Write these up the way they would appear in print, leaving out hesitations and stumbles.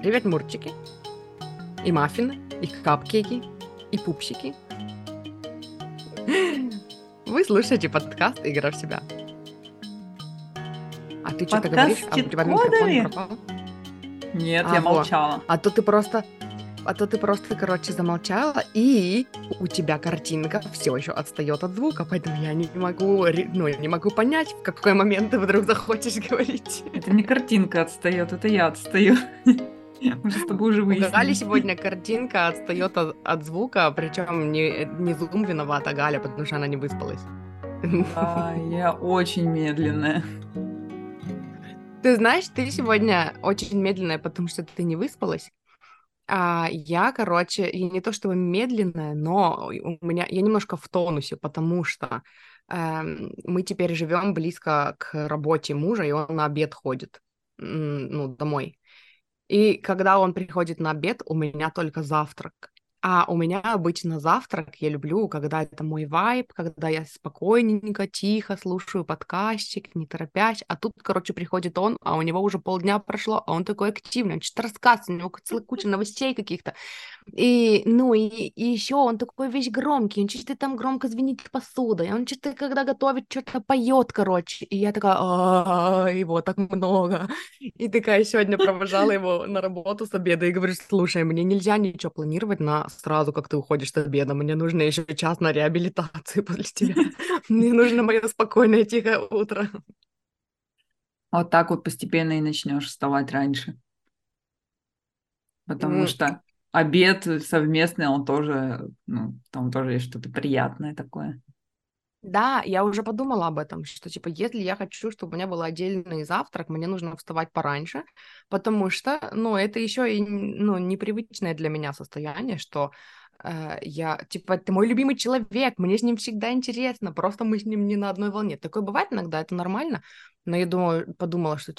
Привет, мурчики. И маффины, и капкейки, и пупсики. Вы слушаете подкаст «Игра в себя». А ты что-то говоришь? А у тебя микрофон пропал? Нет, я молчала. А то ты просто, короче, замолчала, и у тебя картинка все еще отстает от звука, поэтому я не могу понять, в какой момент ты вдруг захочешь говорить. Это не картинка отстает, это я отстаю. Мы же с тобой уже выяснили. Галя сегодня картинка отстает от звука, причем не Зум виновата, Галя, потому что она не выспалась. Я очень медленная. Ты знаешь, ты сегодня очень медленная, потому что ты не выспалась. А я, короче, и не то чтобы медленная, но я немножко в тонусе, потому что мы теперь живем близко к работе мужа, и он на обед ходит, домой. И когда он приходит на обед, у меня только завтрак. А у меня обычно завтрак я люблю, когда это мой вайб, когда я спокойненько, тихо слушаю подкастчик, не торопясь. А тут, короче, приходит он, а у него уже полдня прошло, а он такой активный, он что-то рассказывает, у него целая куча новостей каких-то. И еще он такой весь громкий, он что-то там громко звенит посудой, он что-то, когда готовит, что-то поет, короче. И я такая, его так много. И такая сегодня провожала его на работу с обеда и говорю, слушай, мне нельзя ничего планировать на сразу, как ты уходишь с обеда, мне нужно еще час на реабилитацию после тебя. Мне нужно мое спокойное, тихое утро. Вот так вот постепенно и начнешь вставать раньше. Потому что обед совместный, он тоже, там тоже есть что-то приятное такое. Да, я уже подумала об этом, что, если я хочу, чтобы у меня был отдельный завтрак, мне нужно вставать пораньше, потому что, это еще и, непривычное для меня состояние, что это мой любимый человек, мне с ним всегда интересно, просто мы с ним не на одной волне. Такое бывает иногда, это нормально, но я подумала, что,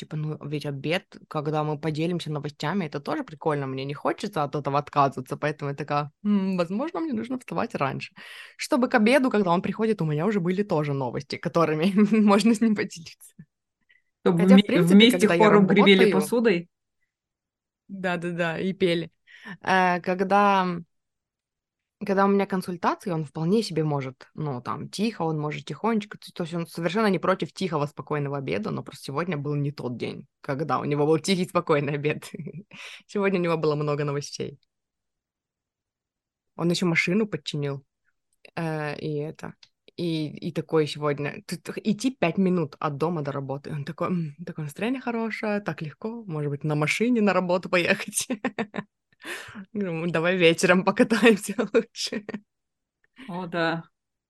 ведь обед, когда мы поделимся новостями, это тоже прикольно, мне не хочется от этого отказываться, поэтому я такая, возможно, мне нужно вставать раньше, чтобы к обеду, когда он приходит, у меня уже были тоже новости, которыми можно с ним поделиться. Чтобы хотя, в принципе, вместе хором ревели посудой? Да, и пели. Когда у меня консультации, он вполне себе может, тихо, он может тихонечко, то есть он совершенно не против тихого, спокойного обеда, но просто сегодня был не тот день, когда у него был тихий, спокойный обед. Сегодня у него было много новостей. Он еще машину подчинил, и такой сегодня, идти 5 минут от дома до работы. Он такой, такое настроение хорошее, так легко, может быть, на машине на работу поехать. Давай вечером покатаемся лучше. О, да.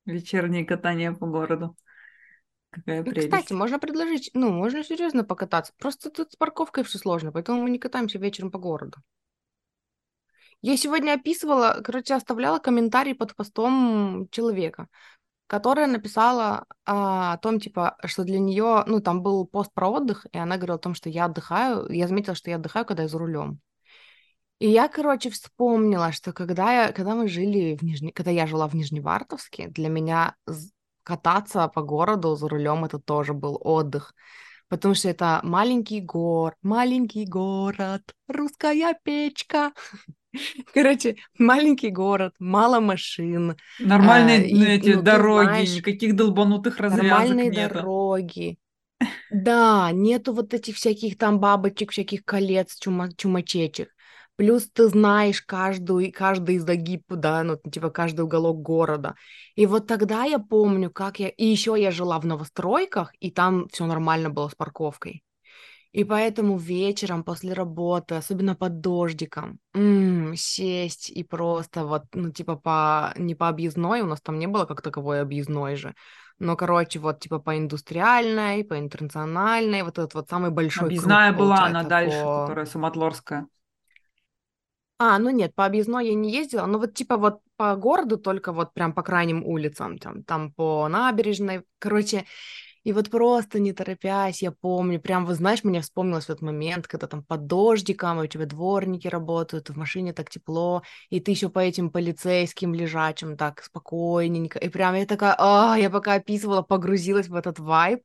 Вечернее катание по городу. Какая прелесть. Кстати, можно предложить, можно серьезно покататься. Просто тут с парковкой все сложно, поэтому мы не катаемся вечером по городу. Я сегодня описывала, оставляла комментарий под постом человека, которая написала о том, что для нее, там был пост про отдых, и она говорила о том, что я отдыхаю. Я заметила, что я отдыхаю, когда я за рулем. И я, вспомнила, что когда я жила в Нижневартовске, для меня кататься по городу за рулем это тоже был отдых, потому что это маленький город, русская печка, маленький город, мало машин, нормальные дороги, никаких долбанутых развязок, нормальные дороги. Да, нету вот этих всяких там бабочек, всяких колец, чумачечек. Плюс ты знаешь каждый загиб, да, каждый уголок города. И вот тогда я помню, как я... И еще я жила в новостройках, и там все нормально было с парковкой. И поэтому вечером после работы, особенно под дождиком, сесть и просто не по объездной, у нас там не было как таковой объездной же, но, по индустриальной, по интернациональной, вот этот вот самый большой круг. Объездная была она дальше, которая Самотлорская. Нет, по объездной я не ездила, но по городу только прям по крайним улицам, там по набережной, и просто не торопясь, я помню, прям, мне вспомнилось этот момент, когда там под дождиком, и у тебя дворники работают, в машине так тепло, и ты еще по этим полицейским лежачим так спокойненько, и прям я такая, я пока описывала, погрузилась в этот вайб.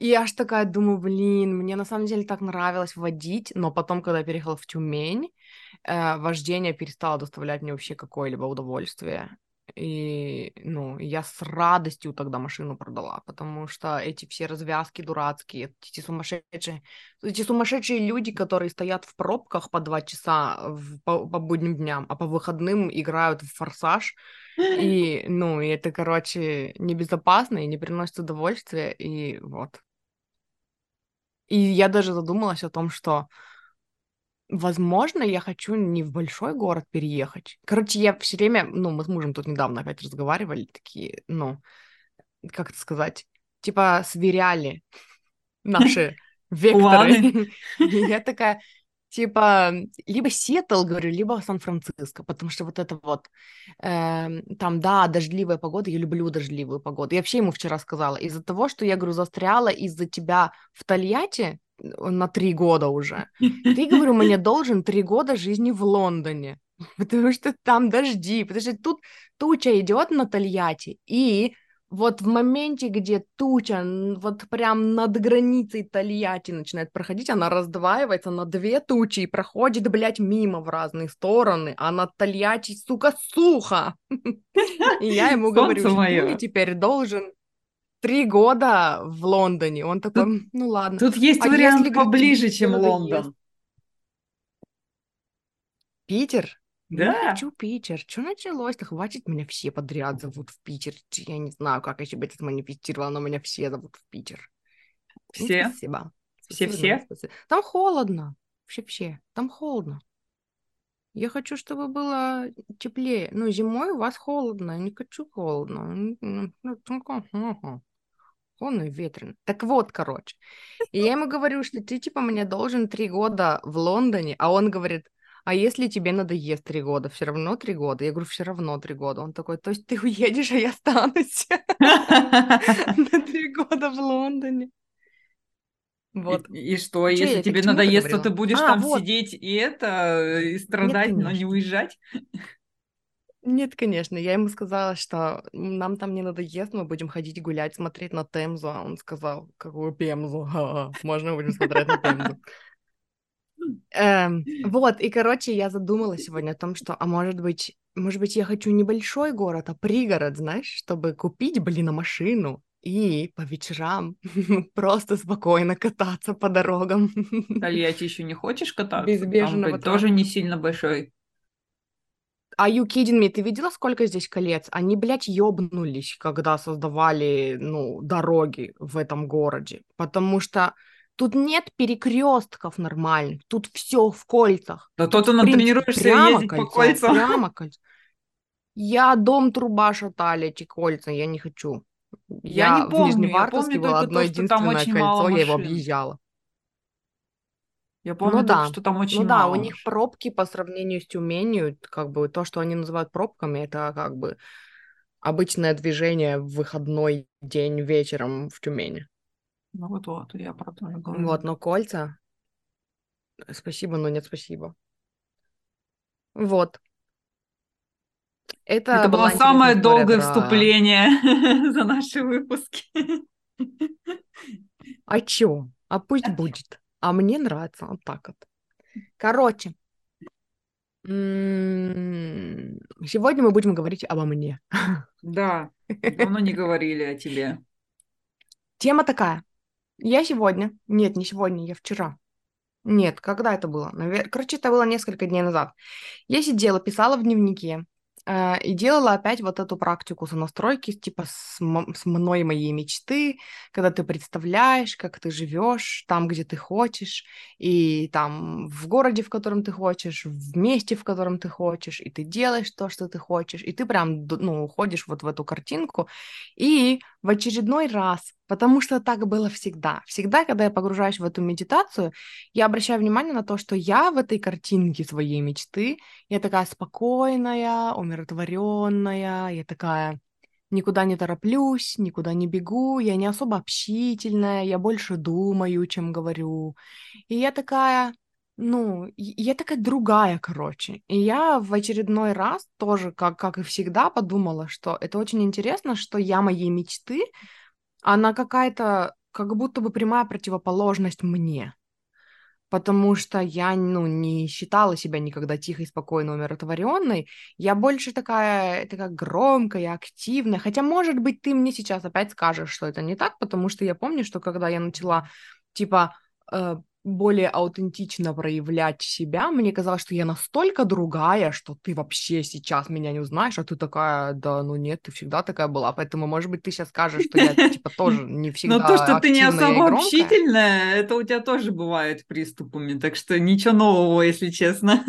И я аж такая думаю, блин, мне на самом деле так нравилось водить, но потом, когда я переехала в Тюмень, вождение перестало доставлять мне вообще какое-либо удовольствие. И, ну, я с радостью тогда машину продала, потому что эти все развязки дурацкие, эти сумасшедшие люди, которые стоят в пробках по 2 часа по будним дням, а по выходным играют в «Форсаж», и, ну, и это, короче, небезопасно и не приносит удовольствия, и вот. И я даже задумалась о том, что возможно, я хочу не в большой город переехать. Короче, я все время... Ну, мы с мужем тут недавно опять разговаривали, такие, ну, как это сказать? Типа сверяли наши векторы. И я такая, типа, либо Сиэтл, говорю, либо Сан-Франциско, потому что вот это вот... Там, да, дождливая погода, я люблю дождливую погоду. Я вообще ему вчера сказала, из-за того, что я, говорю, застряла из-за тебя в Тольятти, на 3 года уже. Ты, говорю, мне должен 3 года жизни в Лондоне, потому что там дожди, потому что тут туча идет на Тольятти, и вот в моменте, где туча вот прям над границей Тольятти начинает проходить, она раздваивается на 2 тучи и проходит, блядь, мимо в разные стороны, а на Тольятти, сука, сухо. И я ему говорю, что ты теперь должен 3 года в Лондоне. Он такой, тут, ну ладно. Тут есть вариант если, поближе, говорит, чем Лондон. Питер? Да. Я хочу Питер. Что началось? Да хватит, меня все подряд зовут в Питер. Я не знаю, как я себе это манифестировала, но меня все зовут в Питер. Все? Ну, спасибо. Все-все? Там холодно. Вообще-все. Там холодно. Я хочу, чтобы было теплее. Ну, зимой у вас холодно. Я не хочу холодно. Холодно и ветрено. Так вот, короче. И я ему говорю, что ты, типа, мне должен 3 года в Лондоне. А он говорит, а если тебе надоест 3 года? Все равно 3 года? Я говорю, все равно 3 года. Он такой, то есть ты уедешь, а я останусь на 3 года в Лондоне. Вот. И что, если тебе надоест, то ты будешь там сидеть и страдать, но не уезжать? Нет, конечно. Я ему сказала, что нам там не надоест, мы будем ходить гулять, смотреть на Темзу. А он сказал, какую Темзу? Можно будем смотреть на Темзу? Вот, и, короче, я задумалась сегодня о том, что, а может быть, я хочу небольшой город, а пригород, знаешь, чтобы купить, блин, машину и по вечерам просто спокойно кататься по дорогам. Тольятти еще не хочешь кататься? Безбежного. Там тоже не сильно большой. Are you kidding me? Ты видела, сколько здесь колец? Они, блядь, ёбнулись, когда создавали, ну, дороги в этом городе. Потому что тут нет перекрестков нормальных. Тут все в кольцах. Да то ты натренируешься ездить по кольцам. Прямо кольца. Я дом труба шатали, эти кольца, я не хочу. Я не помню, в Нижневартовске было одно единственное кольцо, я его объезжала. Я помню, что там очень мало. Ну да, у них пробки по сравнению с Тюменью, как бы то, что они называют пробками, это как бы обычное движение в выходной день вечером в Тюмени. Ну вот, я про то же говорю. Вот, но кольца... Спасибо, но нет спасибо. Вот. Это было самое долгое вступление за наши выпуски. А чё? А пусть будет. А мне нравится вот так вот. Короче, сегодня мы будем говорить обо мне. Да, давно не говорили о тебе. Тема такая. Я сегодня... Нет, не сегодня, я вчера. Нет, когда это было? Короче, это было несколько дней назад. Я сидела, писала в дневнике. И делала опять вот эту практику сонастройки, типа с мной моей мечты, когда ты представляешь, как ты живешь там, где ты хочешь, и там в городе, в котором ты хочешь, в месте, в котором ты хочешь, и ты делаешь то, что ты хочешь, и ты прям, ну, уходишь вот в эту картинку, и в очередной раз, потому что так было всегда. Всегда, когда я погружаюсь в эту медитацию, я обращаю внимание на то, что я в этой картинке своей мечты, я такая спокойная, умиротворенная, я такая никуда не тороплюсь, никуда не бегу, я не особо общительная, я больше думаю, чем говорю. И я такая... Ну, я такая другая, короче. И я в очередной раз тоже, как и всегда, подумала, что это очень интересно, что я моей мечты, она какая-то как будто бы прямая противоположность мне, потому что я, не считала себя никогда тихой, спокойной, умиротворенной. Я больше такая громкая, активная. Хотя, может быть, ты мне сейчас опять скажешь, что это не так, потому что я помню, что когда я начала, более аутентично проявлять себя, мне казалось, что я настолько другая, что ты вообще сейчас меня не узнаешь, а ты такая, да, нет, ты всегда такая была, поэтому, может быть, ты сейчас скажешь, что я, тоже не всегда активная и громкая. Но то, что ты не особо общительная, это у тебя тоже бывает приступами, так что ничего нового, если честно.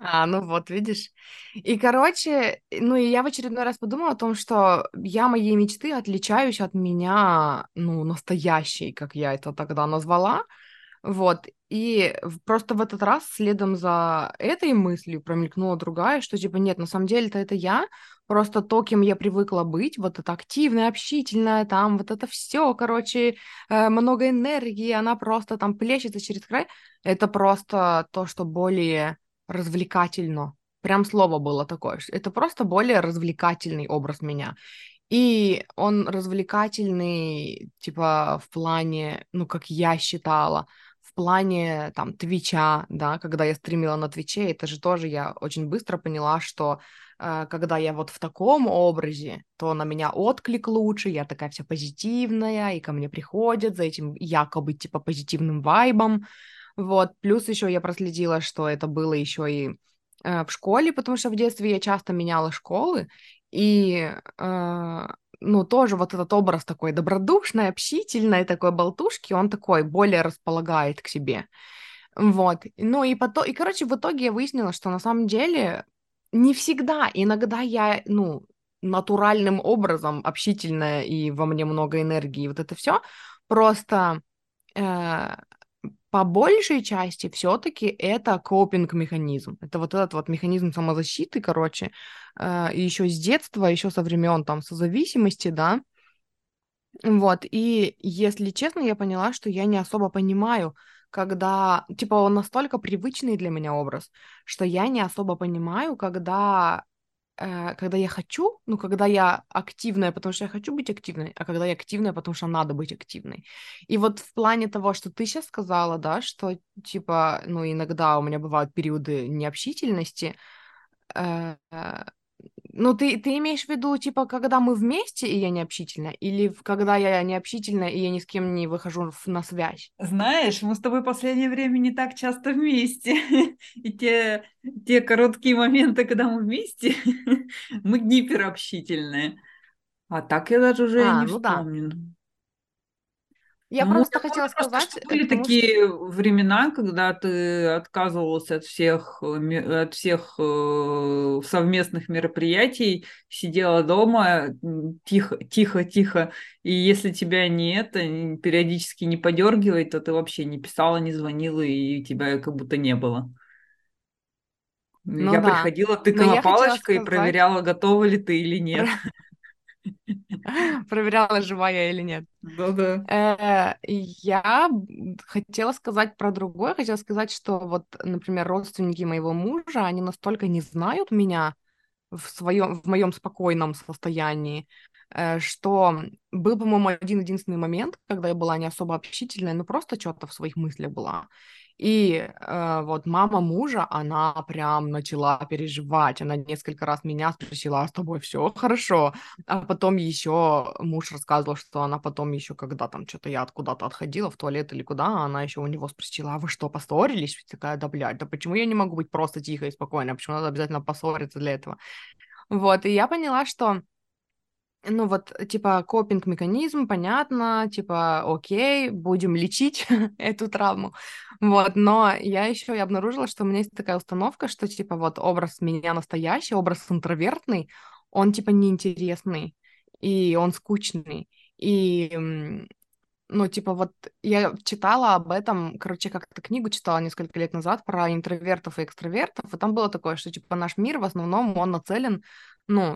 А, вот, видишь. И, и я в очередной раз подумала о том, что я моей мечты отличаюсь от меня, настоящей, как я это тогда назвала. Вот, и просто в этот раз следом за этой мыслью промелькнула другая, что нет, на самом деле-то это я, просто то, кем я привыкла быть, это активная, общительная, это все, много энергии, она просто плещется через край, это просто то, что более развлекательно, прям слово было такое, это просто более развлекательный образ меня. И он развлекательный, в плане, как я считала, в плане, Твича, да, когда я стримила на Твиче, это же тоже я очень быстро поняла, что когда я в таком образе, то на меня отклик лучше, я такая вся позитивная, и ко мне приходят за этим якобы, позитивным вайбом, плюс еще я проследила, что это было еще и в школе, потому что в детстве я часто меняла школы, и, тоже этот образ такой добродушный, общительный, такой болтушки, он такой более располагает к себе. Вот. В итоге я выяснила, что на самом деле не всегда. Иногда я, натуральным образом общительная, и во мне много энергии, это все. Просто по большей части все-таки это копинг-механизм. Это этот механизм самозащиты, еще с детства, еще со времен созависимости, да. Вот, и если честно, я поняла, что я не особо понимаю, когда, он настолько привычный для меня образ, что я не особо понимаю, когда я хочу, когда я активная, потому что я хочу быть активной, а когда я активная, потому что надо быть активной. И в плане того, что ты сейчас сказала, да, что, иногда у меня бывают периоды необщительности, ты имеешь в виду, когда мы вместе, и я необщительна, или когда я необщительна, и я ни с кем не выхожу на связь? Знаешь, мы с тобой в последнее время не так часто вместе, и те короткие моменты, когда мы вместе, мы гиперобщительные. А так я даже уже не вспомню. Да. Я просто хотела сказать... Были такие времена, когда ты отказывалась от всех совместных мероприятий, сидела дома тихо-тихо, и если тебя периодически не подергивает, то ты вообще не писала, не звонила, и тебя как будто не было. Я приходила, тыкала палочкой и проверяла, готова ли ты или нет. Проверяла, жива я или нет. Да-да. Я хотела сказать про другое. Хотела сказать, что например, родственники моего мужа, они настолько не знают меня в моем спокойном состоянии, что был, по-моему, один-единственный момент, когда я была не особо общительная, но просто что-то в своих мыслях была. И мама мужа, она прям начала переживать. Она несколько раз меня спросила, а с тобой все хорошо? А потом еще муж рассказывал, что она потом еще, когда что-то я откуда-то отходила, в туалет или куда, она еще у него спросила, а вы что, поссорились? Такая, да почему я не могу быть просто тихо и спокойно? Почему надо обязательно поссориться для этого? Вот, и я поняла, что... копинг-механизм, понятно, окей, будем лечить эту травму, но я еще и обнаружила, что у меня есть такая установка, что, образ меня настоящий, образ интровертный, он, неинтересный, и он скучный, и... я читала об этом, как-то книгу читала несколько лет назад про интровертов и экстравертов, и там было такое, что, наш мир в основном, он нацелен,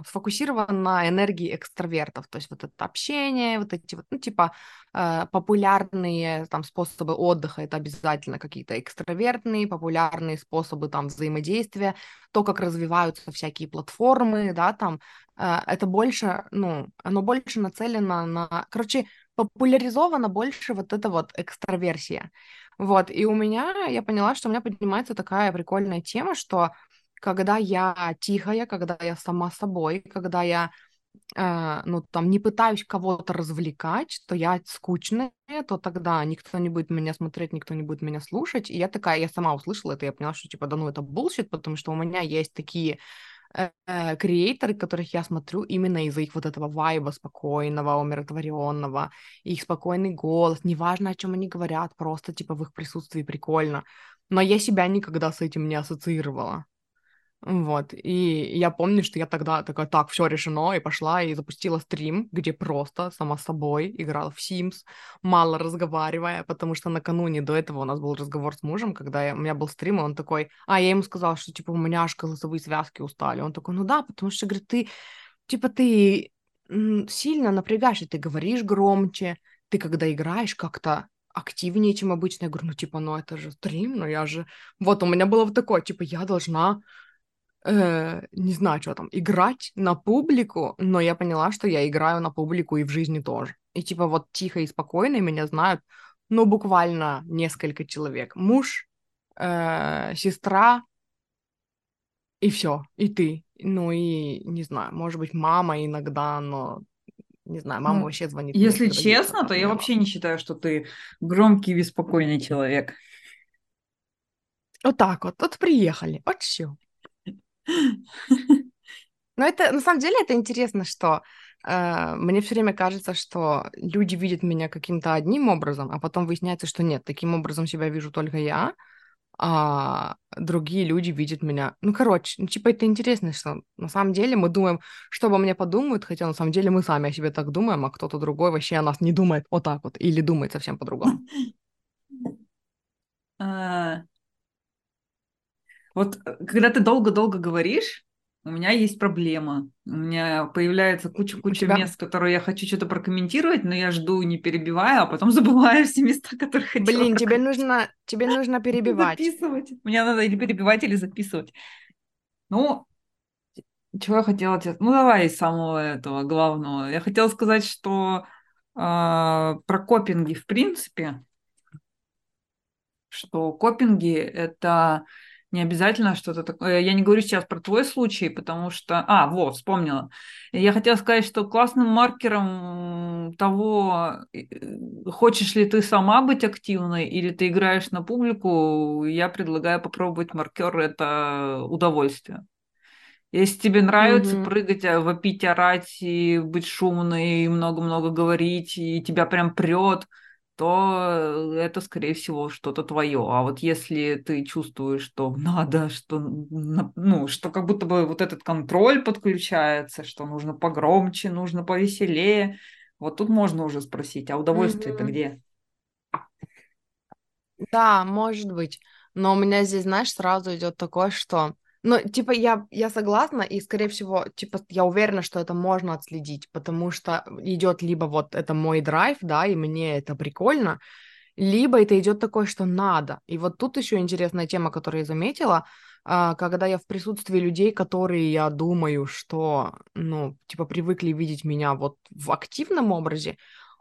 сфокусирован на энергии экстравертов, то есть это общение, популярные способы отдыха, это обязательно какие-то экстравертные, популярные способы взаимодействия, то, как развиваются всякие платформы, да, это больше, оно больше нацелено на... популяризована больше вот эта вот экстраверсия. Вот, и у меня, я поняла, что у меня поднимается такая прикольная тема, что когда я тихая, когда я сама собой, когда я, ну, там, не пытаюсь кого-то развлекать, то я скучная, то тогда никто не будет меня смотреть, никто не будет меня слушать. И я такая, я сама услышала это, я поняла, что, типа, да ну, это bullshit, потому что у меня есть такие креаторы, которых я смотрю именно из-за их вот этого вайба спокойного, умиротворенного, их спокойный голос, неважно, о чем они говорят, просто типа в их присутствии прикольно. Но я себя никогда с этим не ассоциировала. Вот, и я помню, что я тогда такая, так, все решено, и пошла, и запустила стрим, где просто сама собой играла в Sims, мало разговаривая, потому что накануне до этого у нас был разговор с мужем, когда у меня был стрим, и он такой, я ему сказала, что, типа, у меня аж голосовые связки устали, он такой, ну да, потому что, говорит, ты, типа, ты сильно напрягаешься, ты говоришь громче, ты, когда играешь, как-то активнее, чем обычно, я говорю, ну, типа, ну, это же стрим, ну, я же, вот, у меня было вот такое, типа, я должна... не знаю, что там, играть на публику, но я поняла, что я играю на публику и в жизни тоже. И типа вот тихо и спокойно меня знают, ну, буквально несколько человек. Муж, сестра, и все, и ты. Ну и, не знаю, может быть, мама иногда, но... Не знаю, мама вообще звонит. Если честно, то я вообще не считаю, что ты громкий и беспокойный человек. Вот так вот, вот приехали, вот все. Но это, на самом деле, это интересно, что мне все время кажется, что люди видят меня каким-то одним образом, а потом выясняется, что нет, таким образом себя вижу только я, а другие люди видят меня. Ну, короче, ну, типа, это интересно, что на самом деле мы думаем, что обо мне подумают, хотя на самом деле мы сами о себе так думаем, а кто-то другой вообще о нас не думает вот так вот или думает совсем по-другому. Вот когда ты долго-долго говоришь, у меня есть проблема. У меня появляется куча мест, которые я хочу что-то прокомментировать, но я жду, не перебивая, а потом забываю все места, которые хотела. Блин, тебе нужно перебивать. Записывать. Мне надо или перебивать, или записывать. Ну, чего я хотела тебе... Ну, давай из самого этого главного. Я хотела сказать, что про копинги в принципе, что копинги — это... Не обязательно что-то такое. Я не говорю сейчас про твой случай, потому что... вот, вспомнила. Я хотела сказать, что классным маркером того, хочешь ли ты сама быть активной или ты играешь на публику, я предлагаю попробовать маркер. Это удовольствие. Если тебе нравится прыгать, вопить, орать, и быть шумной, и много-много говорить, и тебя прям прёт, то это, скорее всего, что-то твое. А вот если ты чувствуешь, что надо, что, ну, что как будто бы вот этот контроль подключается, что нужно погромче, нужно повеселее, вот тут можно уже спросить, а удовольствие-то где? Да, может быть. Но у меня здесь, знаешь, сразу идет такое, что... Ну, типа, я согласна, и, скорее всего, типа, я уверена, что это можно отследить, потому что идет либо вот это мой драйв, да, и мне это прикольно, либо это идет такое, что надо. И вот тут еще интересная тема, которую я заметила, когда я в присутствии людей, которые, я думаю, что, ну, типа, привыкли видеть меня вот в активном образе,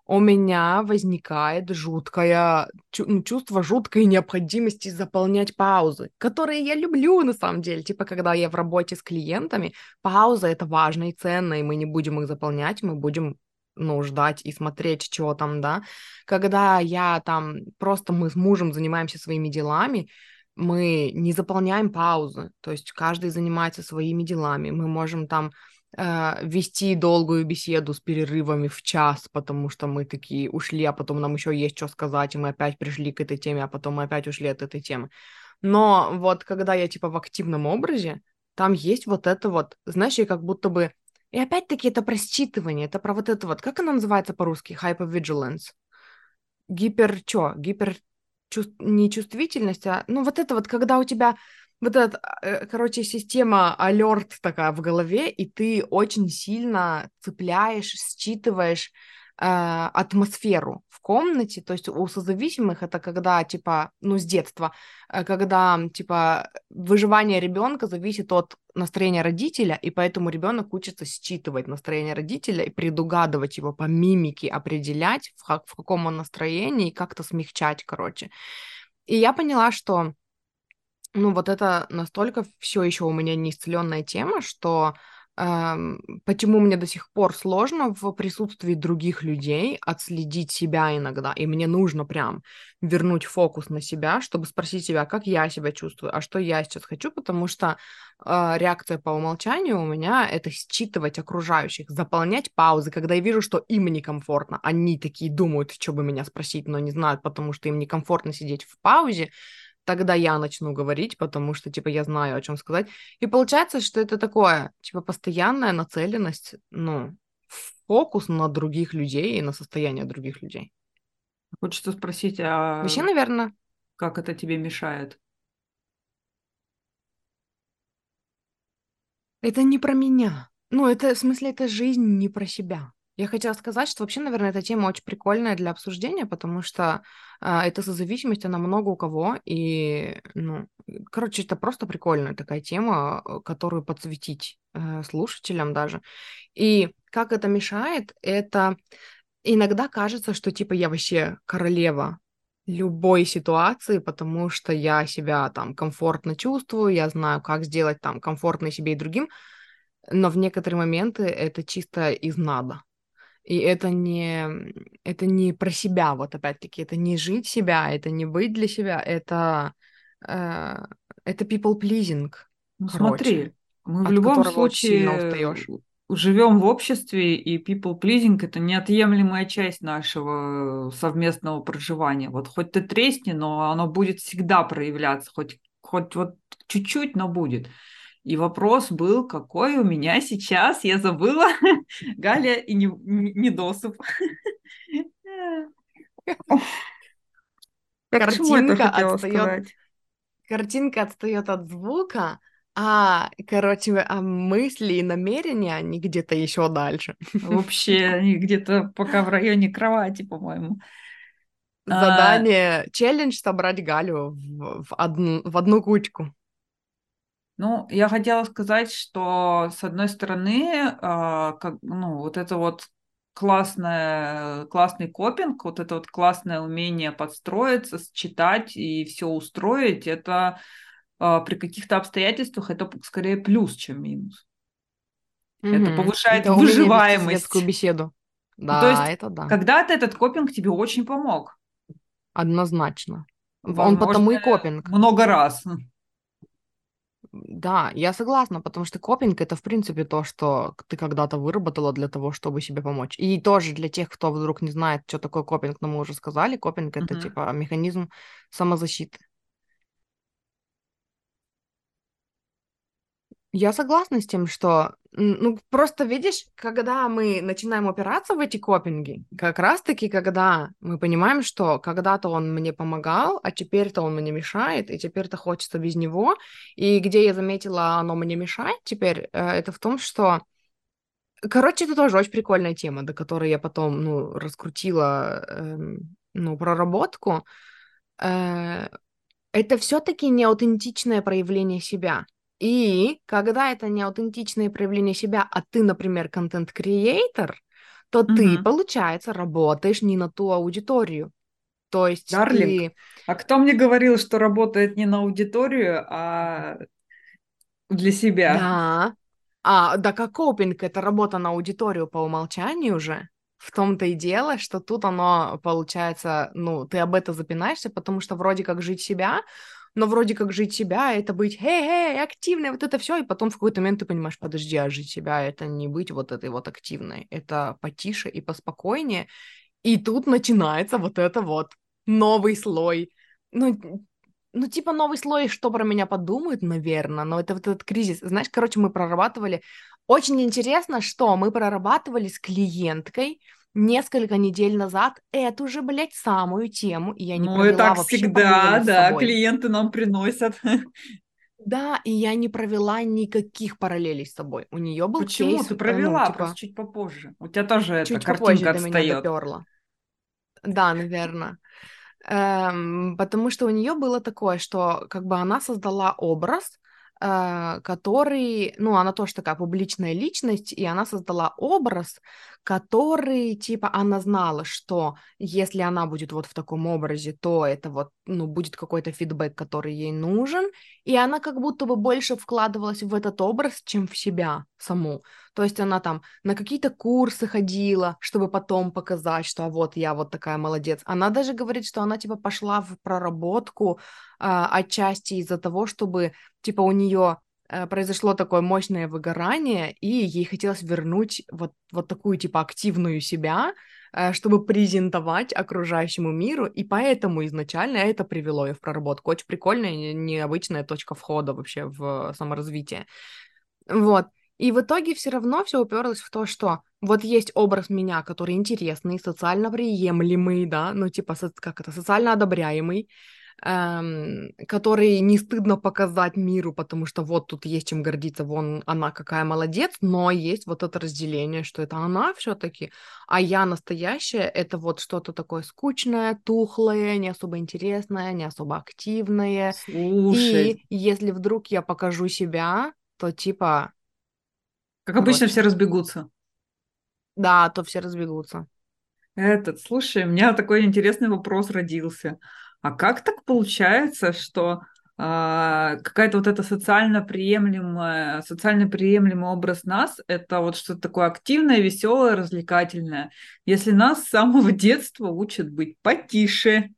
у меня возникает жуткое чувство жуткой необходимости заполнять паузы, которые я люблю на самом деле. Типа, когда я в работе с клиентами, пауза — это важно и ценно, и мы не будем их заполнять, мы будем, ну, ждать и смотреть, чего там, да. Когда я там, просто мы с мужем занимаемся своими делами, мы не заполняем паузы, то есть каждый занимается своими делами, мы можем там... вести долгую беседу с перерывами в час, потому что мы такие ушли, а потом нам еще есть что сказать, и мы опять пришли к этой теме, а потом мы опять ушли от этой темы. Но вот когда я типа в активном образе, там есть вот это вот, знаешь, я как будто бы... И опять-таки это про считывание, это про вот это вот, как оно называется по-русски? Hypervigilance. Нечувствительность, а... Ну вот это вот, когда у тебя... Вот эта, короче, система алерт такая в голове, и ты очень сильно цепляешь, считываешь атмосферу в комнате, то есть у созависимых это когда, типа, ну, с детства, когда, типа, выживание ребенка зависит от настроения родителя, и поэтому ребенок учится считывать настроение родителя и предугадывать его по мимике, определять, в каком он настроении, и как-то смягчать, короче. И я поняла, что, ну, вот это настолько все еще у меня неисцеленная тема, что почему мне до сих пор сложно в присутствии других людей отследить себя иногда, и мне нужно прям вернуть фокус на себя, чтобы спросить себя, как я себя чувствую, а что я сейчас хочу, потому что реакция по умолчанию у меня — это считывать окружающих, заполнять паузы, когда я вижу, что им некомфортно, они такие думают, что бы меня спросить, но не знают, потому что им некомфортно сидеть в паузе, тогда я начну говорить, потому что, типа, я знаю, о чем сказать. И получается, что это такое, типа, постоянная нацеленность, ну, фокус на других людей и на состояние других людей. Хочется спросить, а... Вообще, наверное. Как это тебе мешает? Это не про меня. Ну, это, в смысле, это жизнь не про себя. Я хотела сказать, что вообще, наверное, эта тема очень прикольная для обсуждения, потому что эта созависимость, она много у кого, и, ну, короче, это просто прикольная такая тема, которую подсветить слушателям даже. И как это мешает, это иногда кажется, что, типа, я вообще королева любой ситуации, потому что я себя там комфортно чувствую, я знаю, как сделать там комфортно себе и другим, но в некоторые моменты это чисто из надо. И это не про себя, вот опять-таки, это не жить себя, это не быть для себя, это people pleasing. Ну, короче, смотри, мы в любом случае живем в обществе, и people pleasing — это неотъемлемая часть нашего совместного проживания. Вот хоть ты тресни, но оно будет всегда проявляться, хоть вот чуть-чуть, но будет. И вопрос был, какой у меня сейчас, я забыла, Галя и недосып. Картинка отстает от звука, а мысли и намерения, они где-то еще дальше. Вообще, они где-то пока в районе кровати, по-моему. Задание, челлендж — собрать Галю в одну кучку. Ну, я хотела сказать, что, с одной стороны, вот это вот классный копинг, вот это вот классное умение подстроиться, считать и все устроить, это при каких-то обстоятельствах это скорее плюс, чем минус. Mm-hmm. Это повышает выживаемость. Светскую беседу. Да, то есть, это да. Когда-то этот копинг тебе очень помог. Однозначно. Он потому и копинг. Много раз. Да, я согласна, потому что копинг — это, в принципе, то, что ты когда-то выработала для того, чтобы себе помочь. И тоже для тех, кто вдруг не знает, что такое копинг, но мы уже сказали, копинг — это, типа, механизм самозащиты. Я согласна с тем, что... Ну, просто, видишь, когда мы начинаем упираться в эти копинги, как раз-таки, когда мы понимаем, что когда-то он мне помогал, а теперь-то он мне мешает, и теперь-то хочется без него. И где я заметила, оно мне мешает теперь, это в том, что... Короче, это тоже очень прикольная тема, до которой я потом, ну, раскрутила, проработку. Это все-таки неаутентичное проявление себя. И когда это неаутентичное проявление себя, а ты, например, контент-креатор, то ты, получается, работаешь не на ту аудиторию. То есть Дарлинг, ты... А кто мне говорил, что работает не на аудиторию, а для себя? Да. Да, как копинг — это работа на аудиторию по умолчанию уже. В том-то и дело, что тут оно, получается, ну, ты об этом запинаешься, потому что вроде как жить себя... Но вроде как жить себя — это быть активной, вот это все, и потом в какой-то момент ты понимаешь, подожди, а жить себя — это не быть вот этой вот активной, это потише и поспокойнее, и тут начинается вот это вот новый слой, ну типа новый слой, что про меня подумают, наверное, но это вот этот кризис, знаешь, короче, мы прорабатывали, очень интересно, что мы прорабатывали с клиенткой несколько недель назад эту же, блядь, самую тему, и я не поняла вообще. Ну, и так всегда, да, клиенты нам приносят Да, и я не провела никаких параллелей с собой. У нее был Почему? Кейс... Почему? Ты провела, ну, типа... просто чуть попозже. У тебя тоже чуть эта картинка отстаёт. Чуть попозже до меня допёрла. Да, наверное. Потому что у нее было такое, что как бы она создала образ, который... Ну, она тоже такая публичная личность, и она создала образ, который, типа, она знала, что если она будет вот в таком образе, то это вот, ну, будет какой-то фидбэк, который ей нужен, и она как будто бы больше вкладывалась в этот образ, чем в себя саму. То есть она там на какие-то курсы ходила, чтобы потом показать, что а вот я вот такая молодец. Она даже говорит, что она, типа, пошла в проработку отчасти из-за того, чтобы, типа, у нее произошло такое мощное выгорание, и ей хотелось вернуть вот такую, типа, активную себя, чтобы презентовать окружающему миру, и поэтому изначально это привело ее в проработку. Очень прикольная, необычная точка входа вообще в саморазвитие. Вот. И в итоге все равно все уперлось в то, что вот есть образ меня, который интересный, социально приемлемый, да, ну типа как это, социально одобряемый, который не стыдно показать миру, потому что вот тут есть чем гордиться, вон она какая молодец, но есть вот это разделение, что это она все-таки, а я настоящая, это вот что-то такое скучное, тухлое, не особо интересное, не особо активное. Слушай. И если вдруг я покажу себя, то типа... Как обычно, вот. Все разбегутся. Да, то все разбегутся. Слушай, у меня такой интересный вопрос родился. А как так получается, что какая-то вот эта социально приемлемый образ нас, это вот что-то такое активное, веселое, развлекательное, если нас с самого детства учат быть потише,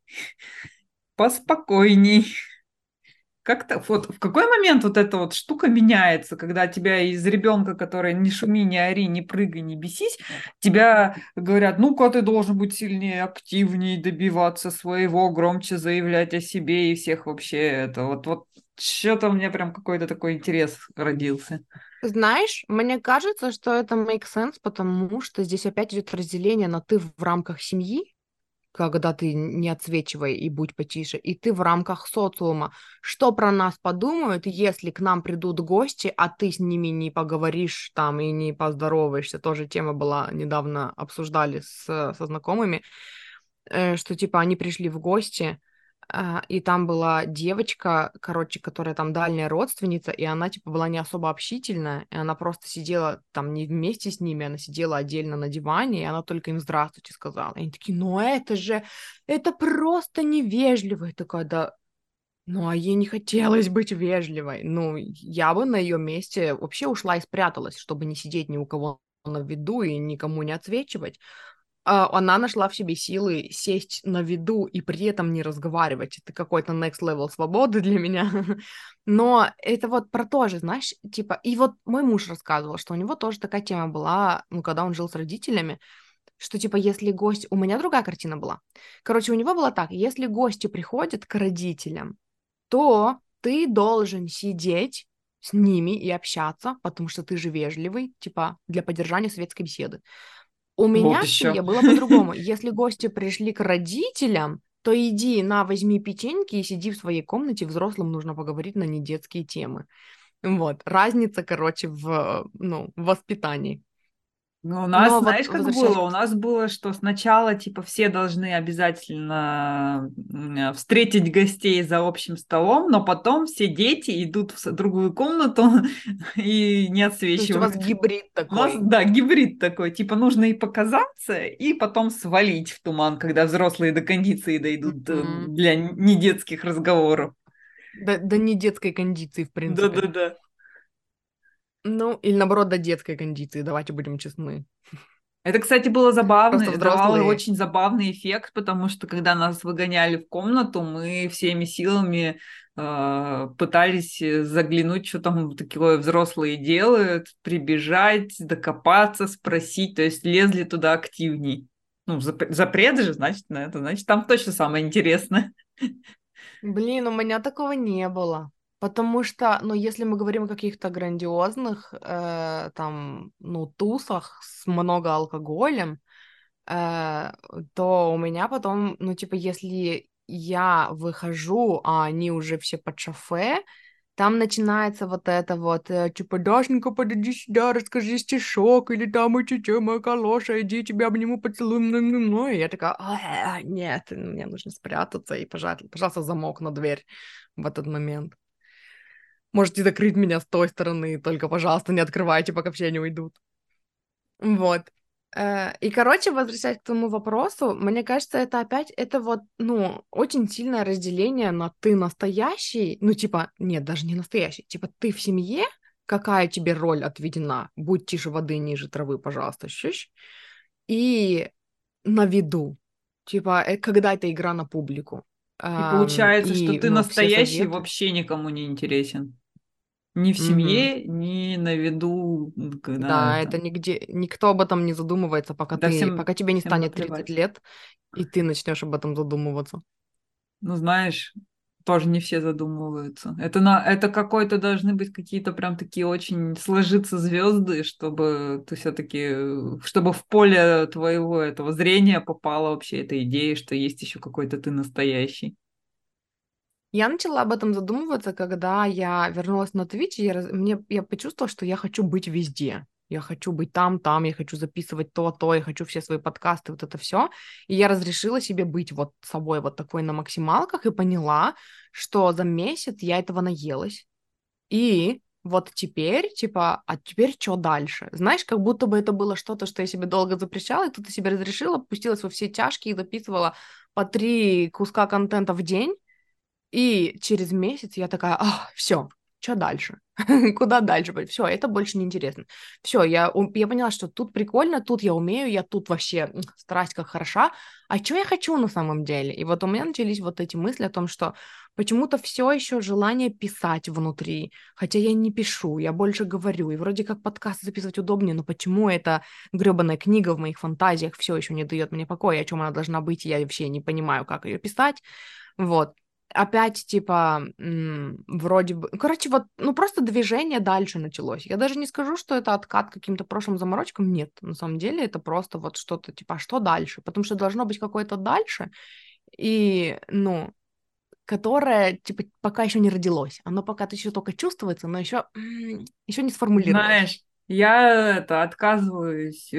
поспокойней? Как-то вот в какой момент вот эта вот штука меняется, когда тебя из ребенка, который не шуми, не ори, не прыгай, не бесись, тебя говорят, ну-ка ты должен быть сильнее, активнее, добиваться своего, громче заявлять о себе и всех вообще это. Вот что-то у меня прям какой-то такой интерес родился. Знаешь, мне кажется, что это make sense, потому что здесь опять идет разделение на «ты» в рамках семьи, когда ты не отсвечивай и будь потише, и ты в рамках социума. Что про нас подумают, если к нам придут гости, а ты с ними не поговоришь там и не поздороваешься? Тоже тема была, недавно обсуждали со знакомыми, что типа они пришли в гости, и там была девочка, короче, которая там дальняя родственница, и она типа была не особо общительная, и она просто сидела там не вместе с ними, она сидела отдельно на диване, и она только им «здравствуйте» сказала. И они такие, ну это же, это просто невежливо. Я такая, да, ну а ей не хотелось быть вежливой. Ну я бы на ее месте вообще ушла и спряталась, чтобы не сидеть ни у кого на виду и никому не отсвечивать. Она нашла в себе силы сесть на виду и при этом не разговаривать. Это какой-то next level свободы для меня. Но это вот про то же, знаешь, типа... И вот мой муж рассказывал, что у него тоже такая тема была, ну, когда он жил с родителями, что типа если гость... У меня другая картина была. Короче, у него было так. Если гости приходят к родителям, то ты должен сидеть с ними и общаться, потому что ты же вежливый, типа для поддержания светской беседы. У меня в семье было по-другому. Если гости пришли к родителям, то иди, на, возьми печеньки и сиди в своей комнате, взрослым нужно поговорить на недетские темы. Вот, разница, короче, в воспитании. Ну, у нас, знаешь, как было? У нас было, что сначала, типа, все должны обязательно встретить гостей за общим столом, но потом все дети идут в другую комнату и не отсвечивают. То есть у вас гибрид такой. У нас, да, гибрид такой. Типа, нужно и показаться, и потом свалить в туман, когда взрослые до кондиции дойдут для недетских разговоров. До недетской кондиции, в принципе. Да-да-да. Ну, или наоборот, до детской кондиции, давайте будем честны. Это, кстати, было забавно, это давало очень забавный эффект, потому что, когда нас выгоняли в комнату, мы всеми силами пытались заглянуть, что там такое взрослые делают, прибежать, докопаться, спросить, то есть лезли туда активней. Ну, запрет же, значит, на это, значит, там точно самое интересное. Блин, у меня такого не было. Потому что, ну, если мы говорим о каких-то грандиозных, там, ну, тусах с много алкоголем, то у меня потом, ну, типа, если я выхожу, а они уже все под шофе, Там начинается вот это вот, типа, Дашенька, подойди сюда, расскажи стишок, или там, и моя калоша, иди, тебя обниму, поцелуй. И я такая, нет, мне нужно спрятаться, и, пожалуйста, замок на дверь в этот момент. Можете закрыть меня с той стороны, только, пожалуйста, не открывайте, пока все не уйдут. Вот. И, короче, возвращаясь к твоему вопросу, мне кажется, это опять, это вот, ну, очень сильное разделение на ты настоящий, ну, типа, нет, даже не настоящий, типа, ты в семье, какая тебе роль отведена, будь тише воды, ниже травы, пожалуйста, щущ, и на виду, типа, когда это игра на публику. И получается, что ты настоящий вообще никому не интересен. Ни в семье, ни на виду. Когда да, это нигде, никто об этом не задумывается, пока, да, ты, всем, пока тебе не станет 30 лет, и ты начнешь об этом задумываться. Ну, знаешь, тоже не все задумываются. Это какой-то должны быть какие-то прям такие очень сложиться звезды, чтобы ты все-таки, чтобы в поле твоего этого зрения попала вообще эта идея, что есть еще какой-то ты настоящий. Я начала об этом задумываться, когда я вернулась на Twitch, и я почувствовала, что я хочу быть везде. Я хочу быть там, я хочу записывать то, я хочу все свои подкасты, вот это все. И я разрешила себе быть вот собой вот такой на максималках и поняла, что за месяц я этого наелась. И вот теперь, типа, а теперь что дальше? Знаешь, как будто бы это было что-то, что я себе долго запрещала, и тут я себе разрешила, пустилась во все тяжкие и записывала по 3 куска контента в день. И через месяц я такая, все, что дальше? Куда дальше? Все, это больше не интересно. Все, я поняла, что тут прикольно, тут я умею, я тут вообще страсть как хороша. А что я хочу на самом деле? И вот у меня начались вот эти мысли о том, что почему-то все еще желание писать внутри, хотя я не пишу, я больше говорю, и вроде как подкасты записывать удобнее, но почему эта гребаная книга в моих фантазиях все еще не дает мне покоя, о чем она должна быть, я вообще не понимаю, как ее писать, вот. Опять, типа, вроде бы... Короче, вот, ну, просто движение дальше началось. Я даже не скажу, что это откат к каким-то прошлым заморочкам. Нет, на самом деле это просто вот что-то, типа, а что дальше? Потому что должно быть какое-то дальше, и, ну, которое, типа, пока еще не родилось. Оно пока-то еще только чувствуется, но еще не сформулировано. Знаешь, я отказываюсь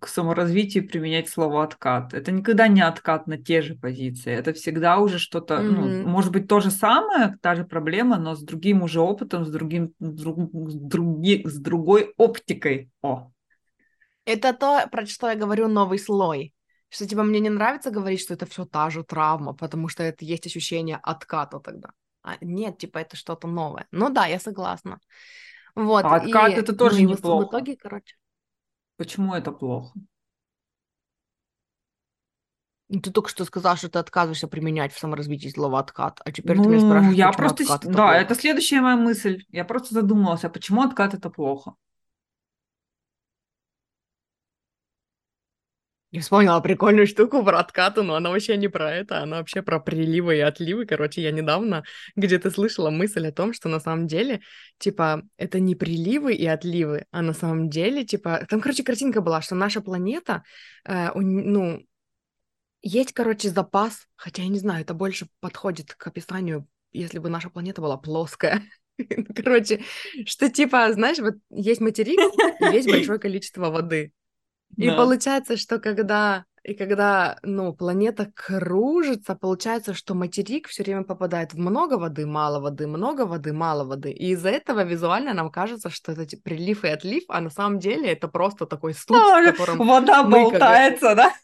к саморазвитию применять слово «откат». Это никогда не откат на те же позиции. Это всегда уже что-то, ну, может быть, то же самое, та же проблема, но с другим уже опытом, с другой оптикой. О. Это то, про что я говорю, новый слой. Что, типа, мне не нравится говорить, что это все та же травма, потому что это есть ощущение отката тогда. А нет, типа, это что-то новое. Ну да, я согласна. Вот, а откат это тоже неплохо. В итоге, короче. Почему это плохо? Ты только что сказала, что ты отказываешься применять в саморазвитии слово «откат», а теперь ты меня спрашиваешь, я просто... откат это плохо. Это следующая моя мысль. Я просто задумалась, а почему откат это плохо? Я вспомнила прикольную штуку про откаты, но она вообще не про это, она вообще про приливы и отливы. Короче, я недавно где-то слышала мысль о том, что на самом деле, типа, это не приливы и отливы, а на самом деле, типа... Там, короче, картинка была, что наша планета, ну, есть, короче, запас, хотя я не знаю, это больше подходит к описанию, если бы наша планета была плоская. Короче, что, типа, знаешь, вот есть материк, и есть большое количество воды. И получается, что когда, ну, планета кружится, получается, что материк все время попадает в много воды, мало воды, много воды, мало воды. И из-за этого визуально нам кажется, что это типа прилив и отлив, а на самом деле это просто такой стук, в котором вода болтается, да?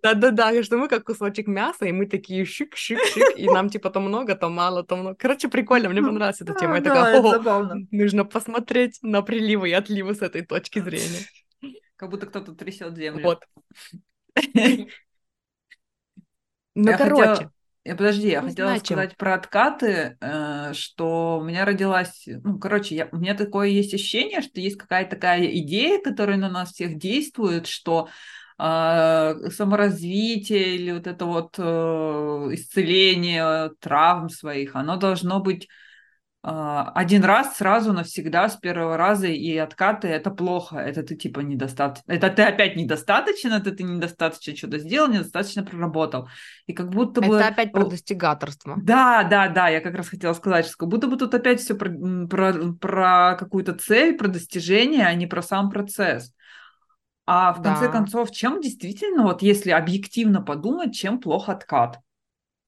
Да-да-да, что мы как кусочек мяса, и мы такие шик-шик-шик, и нам типа то много, то мало, то много. Короче, прикольно, мне понравилась эта тема. Я такая, нужно посмотреть на приливы и отливы с этой точки зрения. Как будто кто-то трясет землю. Вот. Ну, короче. Подожди, я хотела сказать про откаты, что у меня родилась... Ну, короче, у меня такое есть ощущение, что есть какая-то такая идея, которая на нас всех действует, что саморазвитие или вот это вот исцеление травм своих, оно должно быть один раз сразу навсегда с первого раза и откаты, это плохо, это ты типа недостаточно, это ты опять недостаточно, это ты недостаточно что-то сделал, недостаточно проработал. И как будто бы... Это опять про достигаторство. Да, я как раз хотела сказать, что как будто бы тут опять все про какую-то цель, про достижение, а не про сам процесс. А в конце концов, чем действительно, вот если объективно подумать, чем плох откат?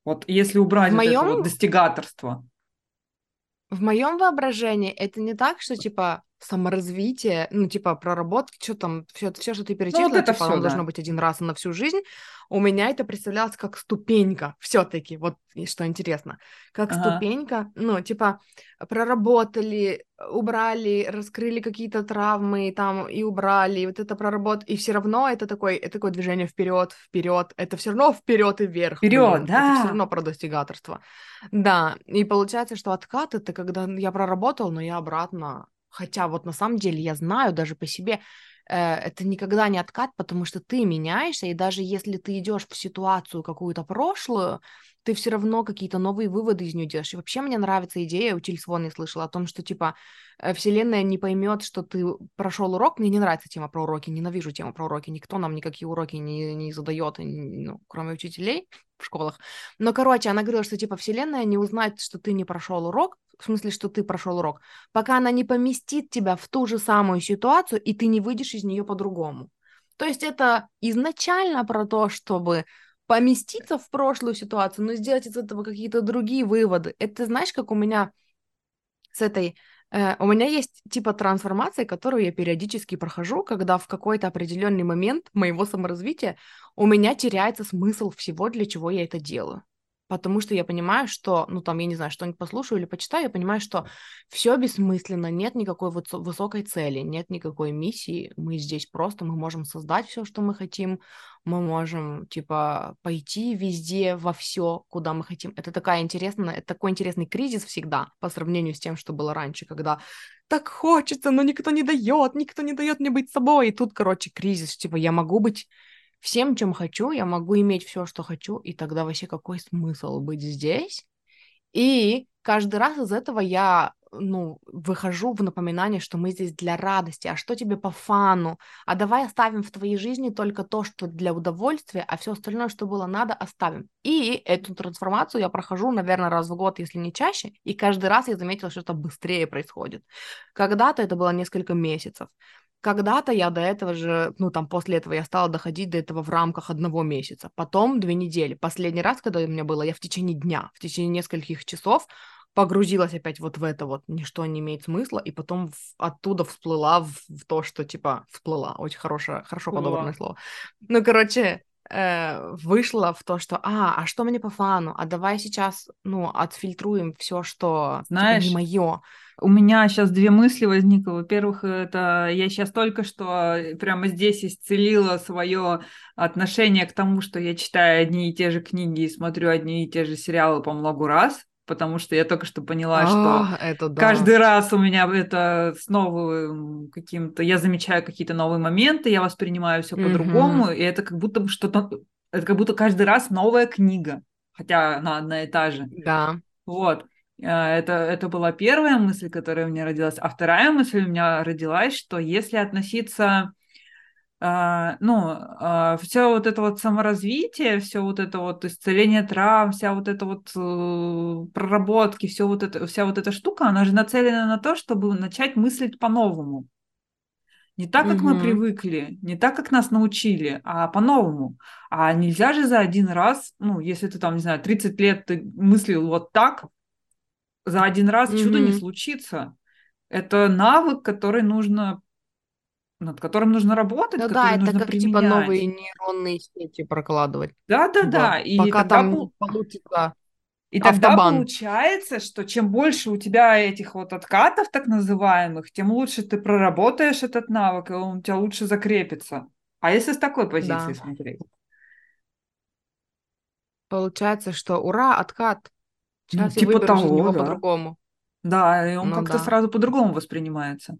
Вот если убрать это вот достигаторство. В моем воображении это не так, что, типа, саморазвитие, ну, типа, проработки, что там, все, что ты перечислила, ну, вот типа, оно должно быть один раз и на всю жизнь. У меня это представлялось как ступенька, все-таки, вот что интересно, как ступенька, ну, типа, проработали, убрали, раскрыли какие-то травмы там и убрали, и вот это проработали, и все равно это такое движение вперед, это все равно вперед и вверх. Вперед. Это все равно про достигаторство. Да, и получается, что откат это когда я проработал, но я обратно. Хотя вот на самом деле я знаю даже по себе, это никогда не откат, потому что ты меняешься, и даже если ты идешь в ситуацию какую-то прошлую, ты все равно какие-то новые выводы из нее делаешь. И вообще мне нравится идея, у Тильсвона я слышала о том, что типа вселенная не поймет, что ты прошел урок. Мне не нравится тема про уроки, ненавижу тему про уроки. Никто нам никакие уроки не задает, ну, кроме учителей в школах. Но, короче, она говорила, что типа вселенная не узнает, что ты не прошел урок, в смысле, что ты прошел урок, пока она не поместит тебя в ту же самую ситуацию, и ты не выйдешь из нее по-другому. То есть это изначально про то, чтобы поместиться в прошлую ситуацию, но сделать из этого какие-то другие выводы. Это знаешь, как у меня с этой... у меня есть типа трансформации, которую я периодически прохожу, когда в какой-то определенный момент моего саморазвития у меня теряется смысл всего, для чего я это делаю. Потому что я понимаю, что, ну, там, я не знаю, что-нибудь послушаю или почитаю, я понимаю, что все бессмысленно, нет никакой высокой цели, нет никакой миссии, мы здесь просто, мы можем создать все, что мы хотим, мы можем, типа, пойти везде, во все, куда мы хотим. Это такой интересный кризис всегда по сравнению с тем, что было раньше, когда так хочется, но никто не дает мне быть собой, и тут, короче, кризис, типа, я могу быть всем, чем хочу, я могу иметь все, что хочу, и тогда вообще какой смысл быть здесь? И каждый раз из этого я, выхожу в напоминание, что мы здесь для радости, а что тебе по фану? А давай оставим в твоей жизни только то, что для удовольствия, а все остальное, что было надо, оставим. И эту трансформацию я прохожу, наверное, раз в год, если не чаще, и каждый раз я заметила, что это быстрее происходит. Когда-то это было несколько месяцев. Когда-то я до этого же, после этого я стала доходить до этого в рамках 1 месяца, потом 2 недели. Последний раз, когда у меня было, я в течение дня, в течение нескольких часов погрузилась опять вот в это вот, ничто не имеет смысла, и потом оттуда всплыла в то, что типа всплыла, очень хорошо подобранное слово. Вышла в то, что а что мне по фану, а давай сейчас, отфильтруем все, что знаешь, типа, не мое. У меня сейчас 2 мысли возникло. Во-первых, это я сейчас только что прямо здесь исцелила свое отношение к тому, что я читаю одни и те же книги и смотрю одни и те же сериалы по много раз, потому что я только что поняла, что каждый раз у меня это снова каким-то... Я замечаю какие-то новые моменты, я воспринимаю все по-другому, и это как будто что-то... Это как будто каждый раз новая книга, хотя она одна и та же. Да. Вот. Это была первая мысль, которая у меня родилась. А вторая мысль у меня родилась, что если относиться... все вот это вот саморазвитие, все вот это вот исцеление травм, вся вот эта вот проработки, все вот это, вся вот эта штука, она же нацелена на то, чтобы начать мыслить по-новому. Не так, как мы привыкли, не так, как нас научили, а по-новому. А нельзя же за один раз, если ты там, не знаю, 30 лет ты мыслил вот так, за один раз чудо не случится. Это навык, который нужно... над которым нужно работать, который нужно применять. Да, это как типа новые нейронные сети прокладывать. Да. И пока там получится и тогда получается, что чем больше у тебя этих вот откатов так называемых, тем лучше ты проработаешь этот навык, и он у тебя лучше закрепится. А если с такой позиции смотреть? Получается, что ура, откат. Сейчас я выберусь из него по-другому. Да, и он как-то сразу по-другому воспринимается.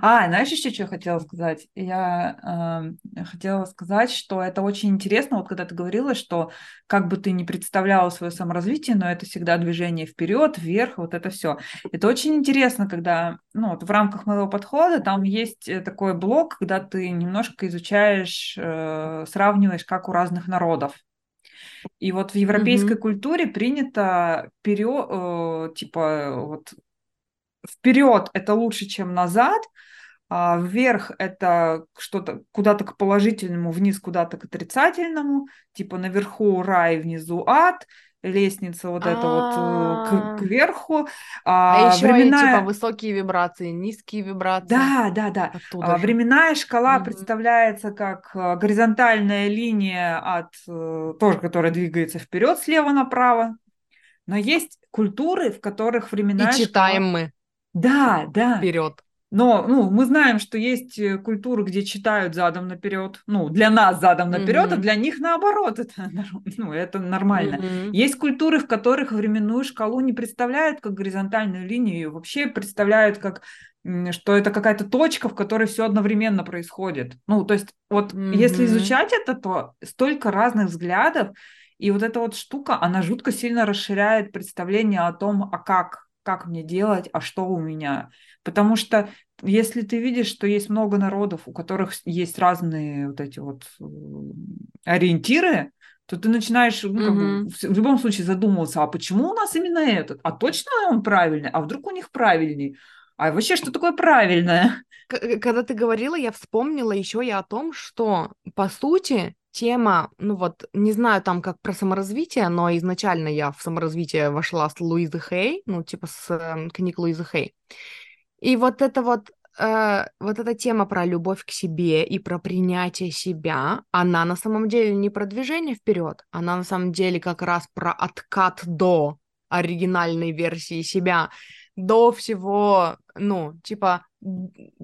А, знаешь, еще что я хотела сказать? Я хотела сказать, что это очень интересно, вот когда ты говорила, что как бы ты ни представляла свое саморазвитие, но это всегда движение вперед, вверх, вот это все. Это очень интересно, когда, ну, вот в рамках моего подхода там есть такой блок, когда ты немножко изучаешь, сравниваешь, как у разных народов. И вот в европейской культуре принято вперед это лучше, чем назад, а вверх это что-то куда-то к положительному, вниз куда-то к отрицательному, типа наверху рай, внизу ад, лестница вот эта вот кверху. А еще временная... типа высокие вибрации, низкие вибрации. Да. Временная шкала представляется как горизонтальная линия тоже, которая двигается вперед слева направо. Но есть культуры, в которых временная шкала... И читаем мы. Да. Вперед. Но мы знаем, что есть культуры, где читают задом наперед. Ну, для нас задом наперед, а для них наоборот. Это нормально. Есть культуры, в которых временную шкалу не представляют как горизонтальную линию, вообще представляют как, что это какая-то точка, в которой все одновременно происходит. Ну, то есть, вот если изучать это, то столько разных взглядов, и вот эта вот штука, она жутко сильно расширяет представление о том, как мне делать, а что у меня. Потому что если ты видишь, что есть много народов, у которых есть разные вот эти вот ориентиры, то ты начинаешь в любом случае задумываться, а почему у нас именно этот? А точно он правильный? А вдруг у них правильный? А вообще, что такое правильное? Когда ты говорила, я вспомнила еще и о том, что, по сути, тема, не знаю там как про саморазвитие, но изначально я в саморазвитие вошла с Луизы Хей, с книг Луизы Хей. И эта тема про любовь к себе и про принятие себя, она на самом деле не про движение вперед, она на самом деле как раз про откат до оригинальной версии себя, до всего,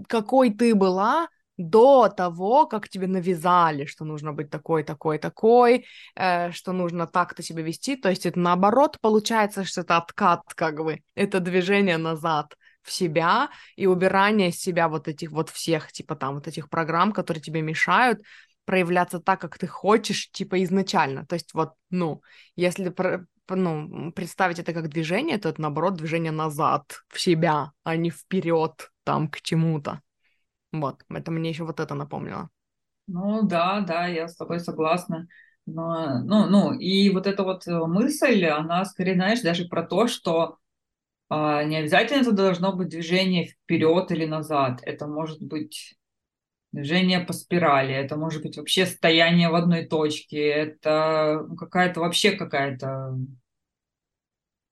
какой ты была, до того, как тебе навязали, что нужно быть такой, такой, такой, что нужно так-то себя вести. То есть это наоборот получается, что это откат, это движение назад в себя и убирание из себя вот этих вот всех, этих программ, которые тебе мешают проявляться так, как ты хочешь, изначально. То есть если... представить это как движение, то это, наоборот, движение назад, в себя, а не вперед там к чему-то. Вот, это мне еще это напомнило. Ну да, я с тобой согласна. Но, и эта мысль, она скорее, знаешь, даже про то, что не обязательно это должно быть движение вперед или назад. Это может быть движение по спирали, это может быть вообще стояние в одной точке, это какая-то,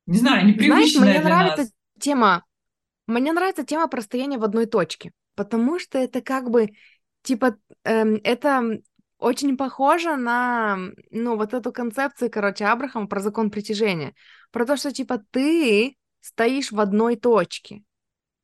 не знаю, непривычная. Знаешь, мне нравится тема про стояние в одной точке, потому что это это очень похоже на, эту концепцию, Абрахама про закон притяжения, про то, что, ты стоишь в одной точке.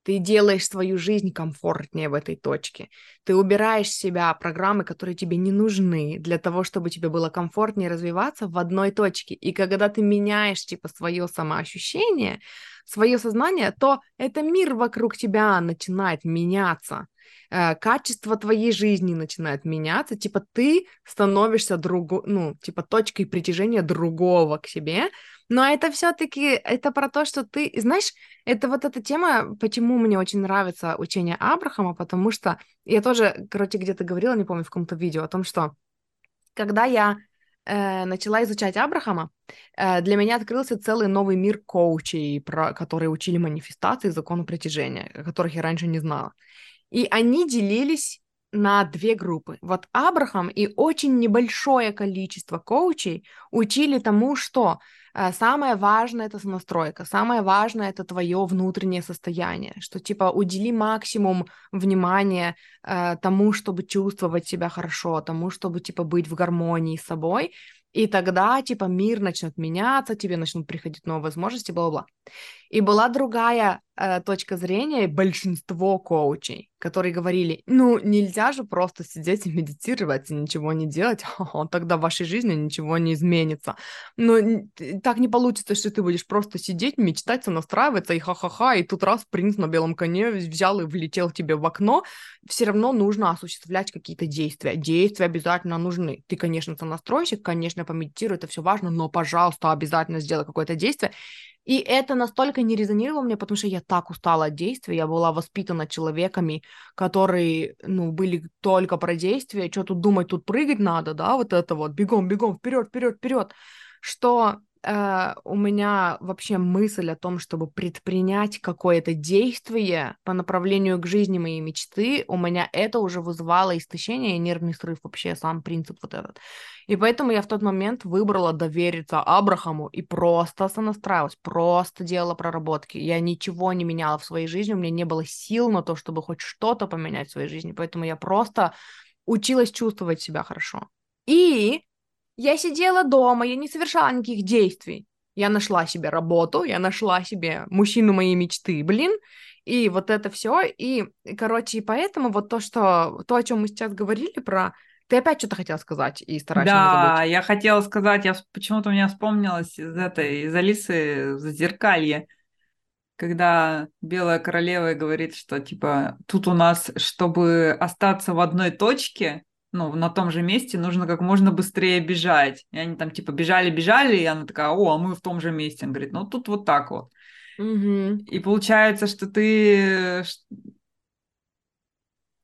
Ты делаешь свою жизнь комфортнее в этой точке. Ты убираешь с себя программы, которые тебе не нужны, для того, чтобы тебе было комфортнее развиваться в одной точке. И когда ты меняешь, свое самоощущение, свое сознание, то это мир вокруг тебя начинает меняться. Качество твоей жизни начинает меняться. Ты становишься точкой притяжения другого к себе. Но это все-таки это про то, что ты... Знаешь, это эта тема, почему мне очень нравится учение Абрахама, потому что я тоже, где-то говорила, не помню, в каком-то видео, о том, что когда я начала изучать Абрахама, для меня открылся целый новый мир коучей, которые учили манифестации и закону притяжения, о которых я раньше не знала. И они делились на две группы. Абрахам и очень небольшое количество коучей учили тому, что... Самое важное — это сонастройка, самое важное — это твое внутреннее состояние, что удели максимум внимания тому, чтобы чувствовать себя хорошо, тому, чтобы быть в гармонии с собой, и тогда мир начнет меняться, тебе начнут приходить новые возможности, бла-бла-бла. И была другая точка зрения большинство коучей, которые говорили, ну, нельзя же просто сидеть и медитировать и ничего не делать, тогда в вашей жизни ничего не изменится. Ну, так не получится, что ты будешь просто сидеть, мечтать, сонастраиваться и ха-ха-ха, и тут раз принц на белом коне взял и влетел тебе в окно. Все равно нужно осуществлять какие-то действия. Действия обязательно нужны. Ты, конечно, сонастройщик, конечно, помедитируй, это все важно, но, пожалуйста, обязательно сделай какое-то действие. И это настолько не резонировало мне, потому что я так устала от действий, я была воспитана человеками, которые, ну, были только про действия, что тут думать, тут прыгать надо, да, вот это вот, бегом, вперед, что у меня вообще мысль о том, чтобы предпринять какое-то действие по направлению к жизни моей мечты, у меня это уже вызывало истощение и нервный срыв, вообще сам принцип вот этот. И поэтому я в тот момент выбрала довериться Абрахаму и просто сонастраивалась, просто делала проработки. Я ничего не меняла в своей жизни, у меня не было сил на то, чтобы хоть что-то поменять в своей жизни, поэтому я просто училась чувствовать себя хорошо. И я сидела дома, я не совершала никаких действий. Я нашла себе работу, я нашла себе мужчину моей мечты, блин, и вот это все. И, короче, поэтому вот то, о чем мы сейчас говорили про... Ты опять что-то хотела сказать и стараешься не забыть. Да, я хотела сказать, почему-то у меня вспомнилось из Алисы в «Зазеркалье», когда Белая Королева говорит, что, типа, тут у нас, чтобы остаться в одной точке... ну, на том же месте нужно как можно быстрее бежать. И они там, типа, бежали, и она такая, а мы в том же месте. Он говорит, ну, тут вот так вот. Угу. И получается, что ты...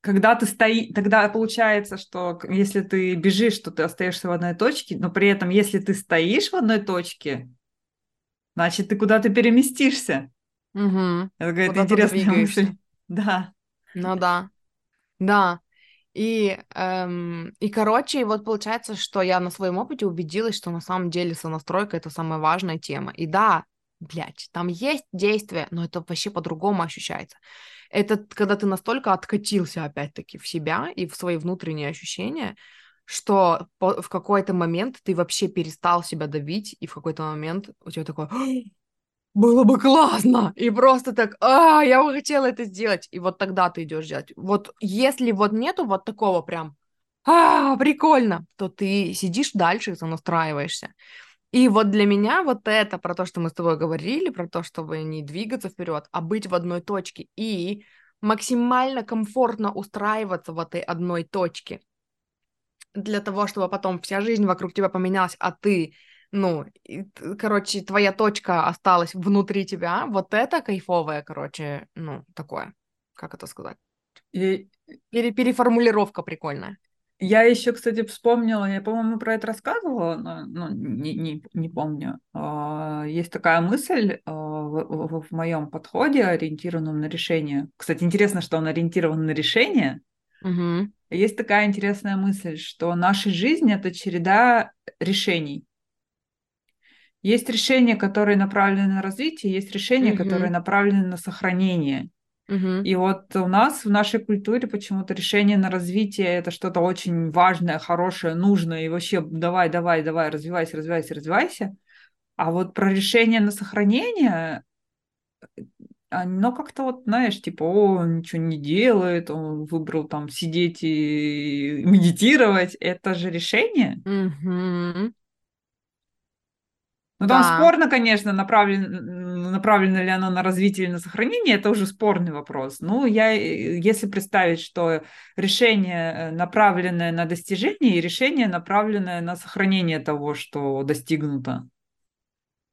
Когда ты стоишь... Тогда получается, что если ты бежишь, то ты остаешься в одной точке, но при этом, если ты стоишь в одной точке, значит, ты куда-то переместишься. Угу. Это какая-то интересная мысль. Да. Ну да. Да. И, короче, вот получается, что я на своем опыте убедилась, что на самом деле сонастройка — это самая важная тема. И да, блядь, там есть действие, но это вообще по-другому ощущается. Это когда ты настолько откатился, опять-таки, в себя и в свои внутренние ощущения, что в какой-то момент ты вообще перестал себя давить, и в какой-то момент у тебя такое... было бы классно, и просто так, я бы хотела это сделать, и вот тогда ты идешь делать. Вот если вот нету вот такого прям, прикольно, то ты сидишь дальше и сонастраиваешься. И вот для меня вот это про то, что мы с тобой говорили, про то, чтобы не двигаться вперед, а быть в одной точке и максимально комфортно устраиваться в этой одной точке для того, чтобы потом вся жизнь вокруг тебя поменялась, а ты... Ну, короче, твоя точка осталась внутри тебя. Вот это кайфовое, короче, ну, такое, как это сказать? Переформулировка прикольная. Я еще, кстати, вспомнила, я, по-моему, про это рассказывала, но не помню. Есть такая мысль в моем подходе, ориентированном на решение. Кстати, интересно, что он ориентирован на решение. Угу. Есть такая интересная мысль, что наша жизнь — это череда решений. Есть решения, которые направлены на развитие, есть решения, uh-huh. которые направлены на сохранение. Uh-huh. И вот у нас в нашей культуре почему-то решение на развитие – это что-то очень важное, хорошее, нужное, и вообще давай, развивайся. А вот про решение на сохранение, оно как-то вот, знаешь, типа, он ничего не делает, он выбрал там сидеть и медитировать. Это же решение. Uh-huh. Ну, да. Там спорно, конечно, направлено ли оно на развитие или на сохранение, это уже спорный вопрос. Ну, если представить, что решение, направленное на достижение, и решение, направленное на сохранение того, что достигнуто.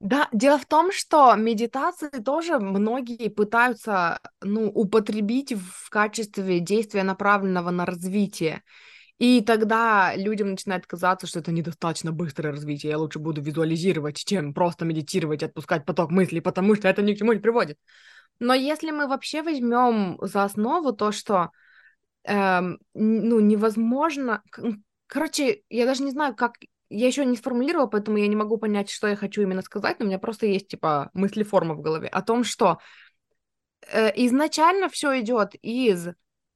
Да, дело в том, что медитации тоже многие пытаются, ну, употребить в качестве действия, направленного на развитие. И тогда людям начинает казаться, что это недостаточно быстрое развитие, я лучше буду визуализировать, чем просто медитировать, отпускать поток мыслей, потому что это ни к чему не приводит. Но если мы вообще возьмем за основу то, что невозможно... Короче, я даже не знаю, как... Я еще не сформулировала, поэтому я не могу понять, что я хочу именно сказать, но у меня просто есть, типа, мыслеформа в голове о том, что изначально все идет из...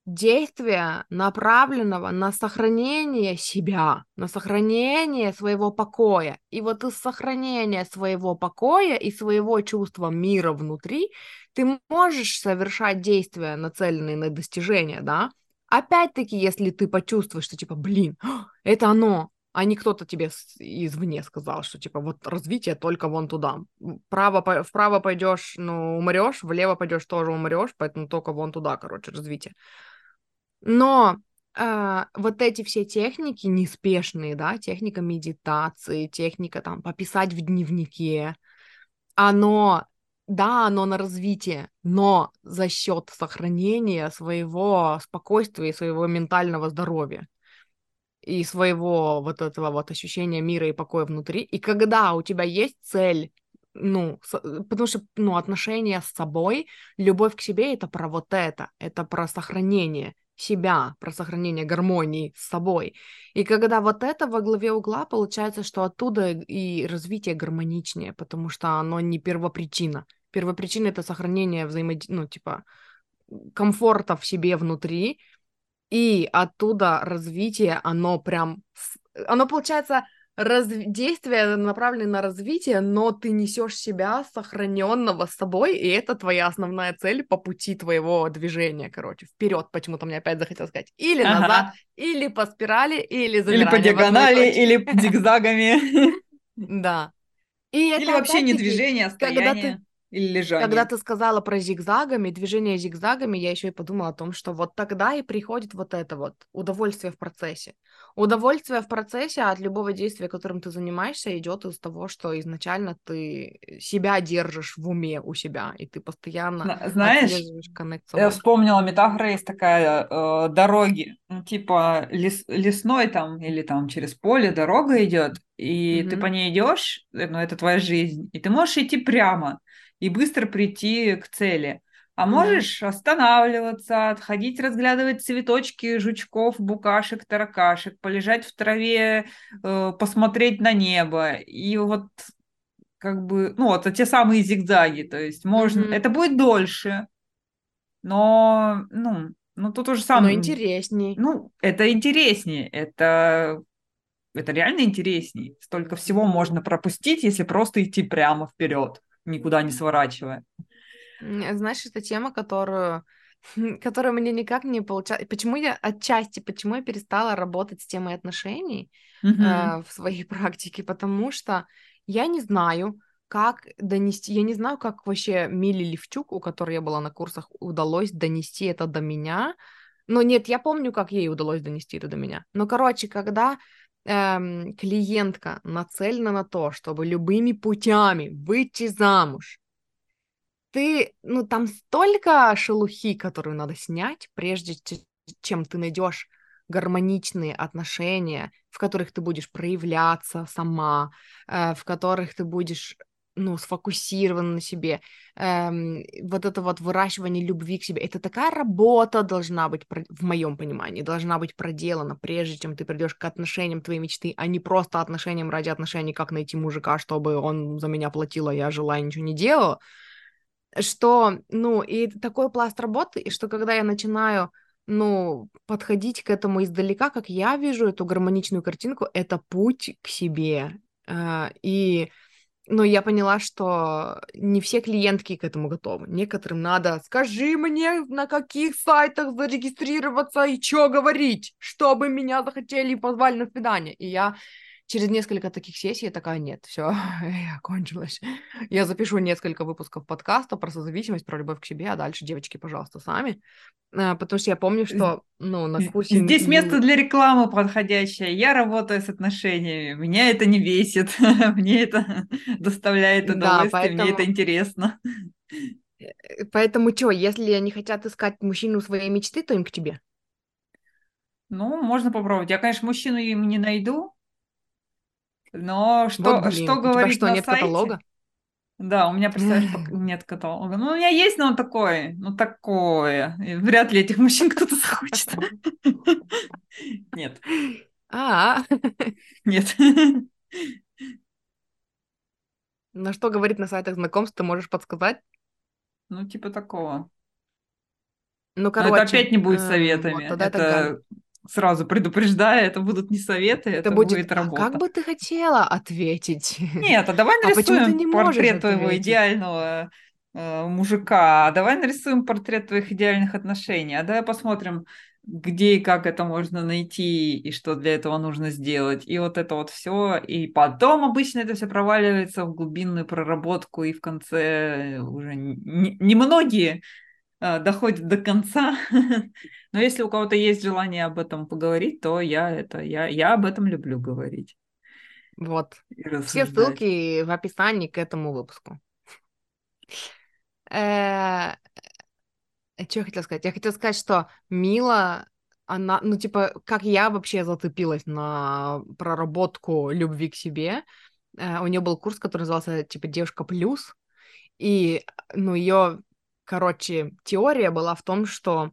действия, направленного на сохранение себя, на сохранение своего покоя. И вот из сохранения своего покоя и своего чувства мира внутри ты можешь совершать действия, нацеленные на достижение, да? Опять-таки, если ты почувствуешь, что, типа, блин, это оно, а не кто-то тебе извне сказал, что, типа, вот развитие только вон туда. Вправо пойдешь, ну, умрёшь, влево пойдешь, тоже умрёшь, поэтому только вон туда, короче, развитие. Но вот эти все техники неспешные, да, техника медитации, техника, там, пописать в дневнике, оно на развитие, но за счет сохранения своего спокойствия и своего ментального здоровья и своего вот этого вот ощущения мира и покоя внутри. И когда у тебя есть цель, ну, потому что, ну, отношения с собой, любовь к себе — это про вот это про сохранение себя, про сохранение гармонии с собой. И когда вот это во главе угла, получается, что оттуда и развитие гармоничнее, потому что оно не первопричина. Первопричина — это сохранение ну, типа, комфорта в себе внутри, и оттуда развитие, оно прям... Оно, получается, действие направлено на развитие, но ты несешь себя сохраненного с собой, и это твоя основная цель по пути твоего движения, короче, вперед. Почему-то мне опять захотелось сказать. Или назад, или по спирали, или замирание. Или по диагонали, или зигзагами. Да. Или вообще не движение, а стояние. Или лежание. Когда ты сказала про зигзагами, движение зигзагами, я еще и подумала о том, что вот тогда и приходит вот это вот удовольствие в процессе. Удовольствие в процессе от любого действия, которым ты занимаешься, идет из того, что изначально ты себя держишь в уме у себя, и ты постоянно отслеживаешь коннект с собой. Я вспомнила, метафора есть такая, дороги, типа лесной там или там через поле дорога идет, и ты по ней идешь, ну, это твоя жизнь, и ты можешь идти прямо и быстро прийти к цели. А можешь останавливаться, отходить, разглядывать цветочки, жучков, букашек, таракашек, полежать в траве, посмотреть на небо. И вот как бы, ну, вот те самые зигзаги. То есть можно... Это будет дольше, но, ну то же самое. Но интересней. Ну, это интереснее, это реально интересней. Столько всего можно пропустить, если просто идти прямо вперед, никуда не сворачивая. Знаешь, это тема, которую мне никак не получалось. Почему я перестала работать с темой отношений в своей практике? Потому что я не знаю, как донести... Я не знаю, как вообще Миле Левчук, у которой я была на курсах, удалось донести это до меня. Ну, нет, я помню, как ей удалось донести это до меня. Но, короче, когда... клиентка нацелена на то, чтобы любыми путями выйти замуж, ты, ну, там столько шелухи, которую надо снять, прежде чем ты найдешь гармоничные отношения, в которых ты будешь проявляться сама, в которых ты будешь, ну, сфокусирован на себе, вот это вот выращивание любви к себе, это такая работа должна быть, в моем понимании, должна быть проделана, прежде чем ты придешь к отношениям твоей мечты, а не просто отношениям ради отношений, как найти мужика, чтобы он за меня платил, а я жила и ничего не делала, что, ну, и такой пласт работы, и что когда я начинаю, ну, подходить к этому издалека, как я вижу эту гармоничную картинку, это путь к себе, и... Но я поняла, что не все клиентки к этому готовы. Некоторым надо: скажи мне, на каких сайтах зарегистрироваться и что говорить, чтобы меня захотели и позвали на свидание. И я через несколько таких сессий такая: нет, все, я кончилась. Я запишу несколько выпусков подкаста про созависимость, про любовь к себе, а дальше, девочки, пожалуйста, сами. Потому что я помню, что, ну, на курсе... Здесь место для рекламы подходящее. Я работаю с отношениями. Меня это не бесит. Мне это доставляет удовольствие. Да, поэтому... Мне это интересно. Поэтому что, если они хотят искать мужчину своей мечты, то им к тебе? Ну, можно попробовать. Я, конечно, мужчину им не найду. Но что, вот, что говорить что, на нет сайте? Каталога? Да, у меня, представляешь, нет каталога. Ну, у меня есть, но он такой, И вряд ли этих мужчин кто-то захочет. Нет. Нет. На что говорить на сайтах знакомств, ты можешь подсказать? Ну, типа такого. Ну, короче. Это опять не будет советами. Это... Сразу предупреждаю, это будут не советы, это будет работа. А как бы ты хотела ответить? Нет, а давай нарисуем портрет твоего идеального мужика, давай нарисуем портрет твоих идеальных отношений, а давай посмотрим, где и как это можно найти, и что для этого нужно сделать, и вот это вот все, и потом обычно это все проваливается в глубинную проработку, и в конце уже немногие доходят до конца, но если у кого-то есть желание об этом поговорить, то я об этом люблю говорить. Вот, все ссылки в описании к этому выпуску. Что я хотела сказать? Я хотела сказать, что Мила, она, ну, типа, как я вообще зацепилась на проработку любви к себе. У нее был курс, который назывался, типа, «Девушка плюс». И, ну, ее, короче, теория была в том, что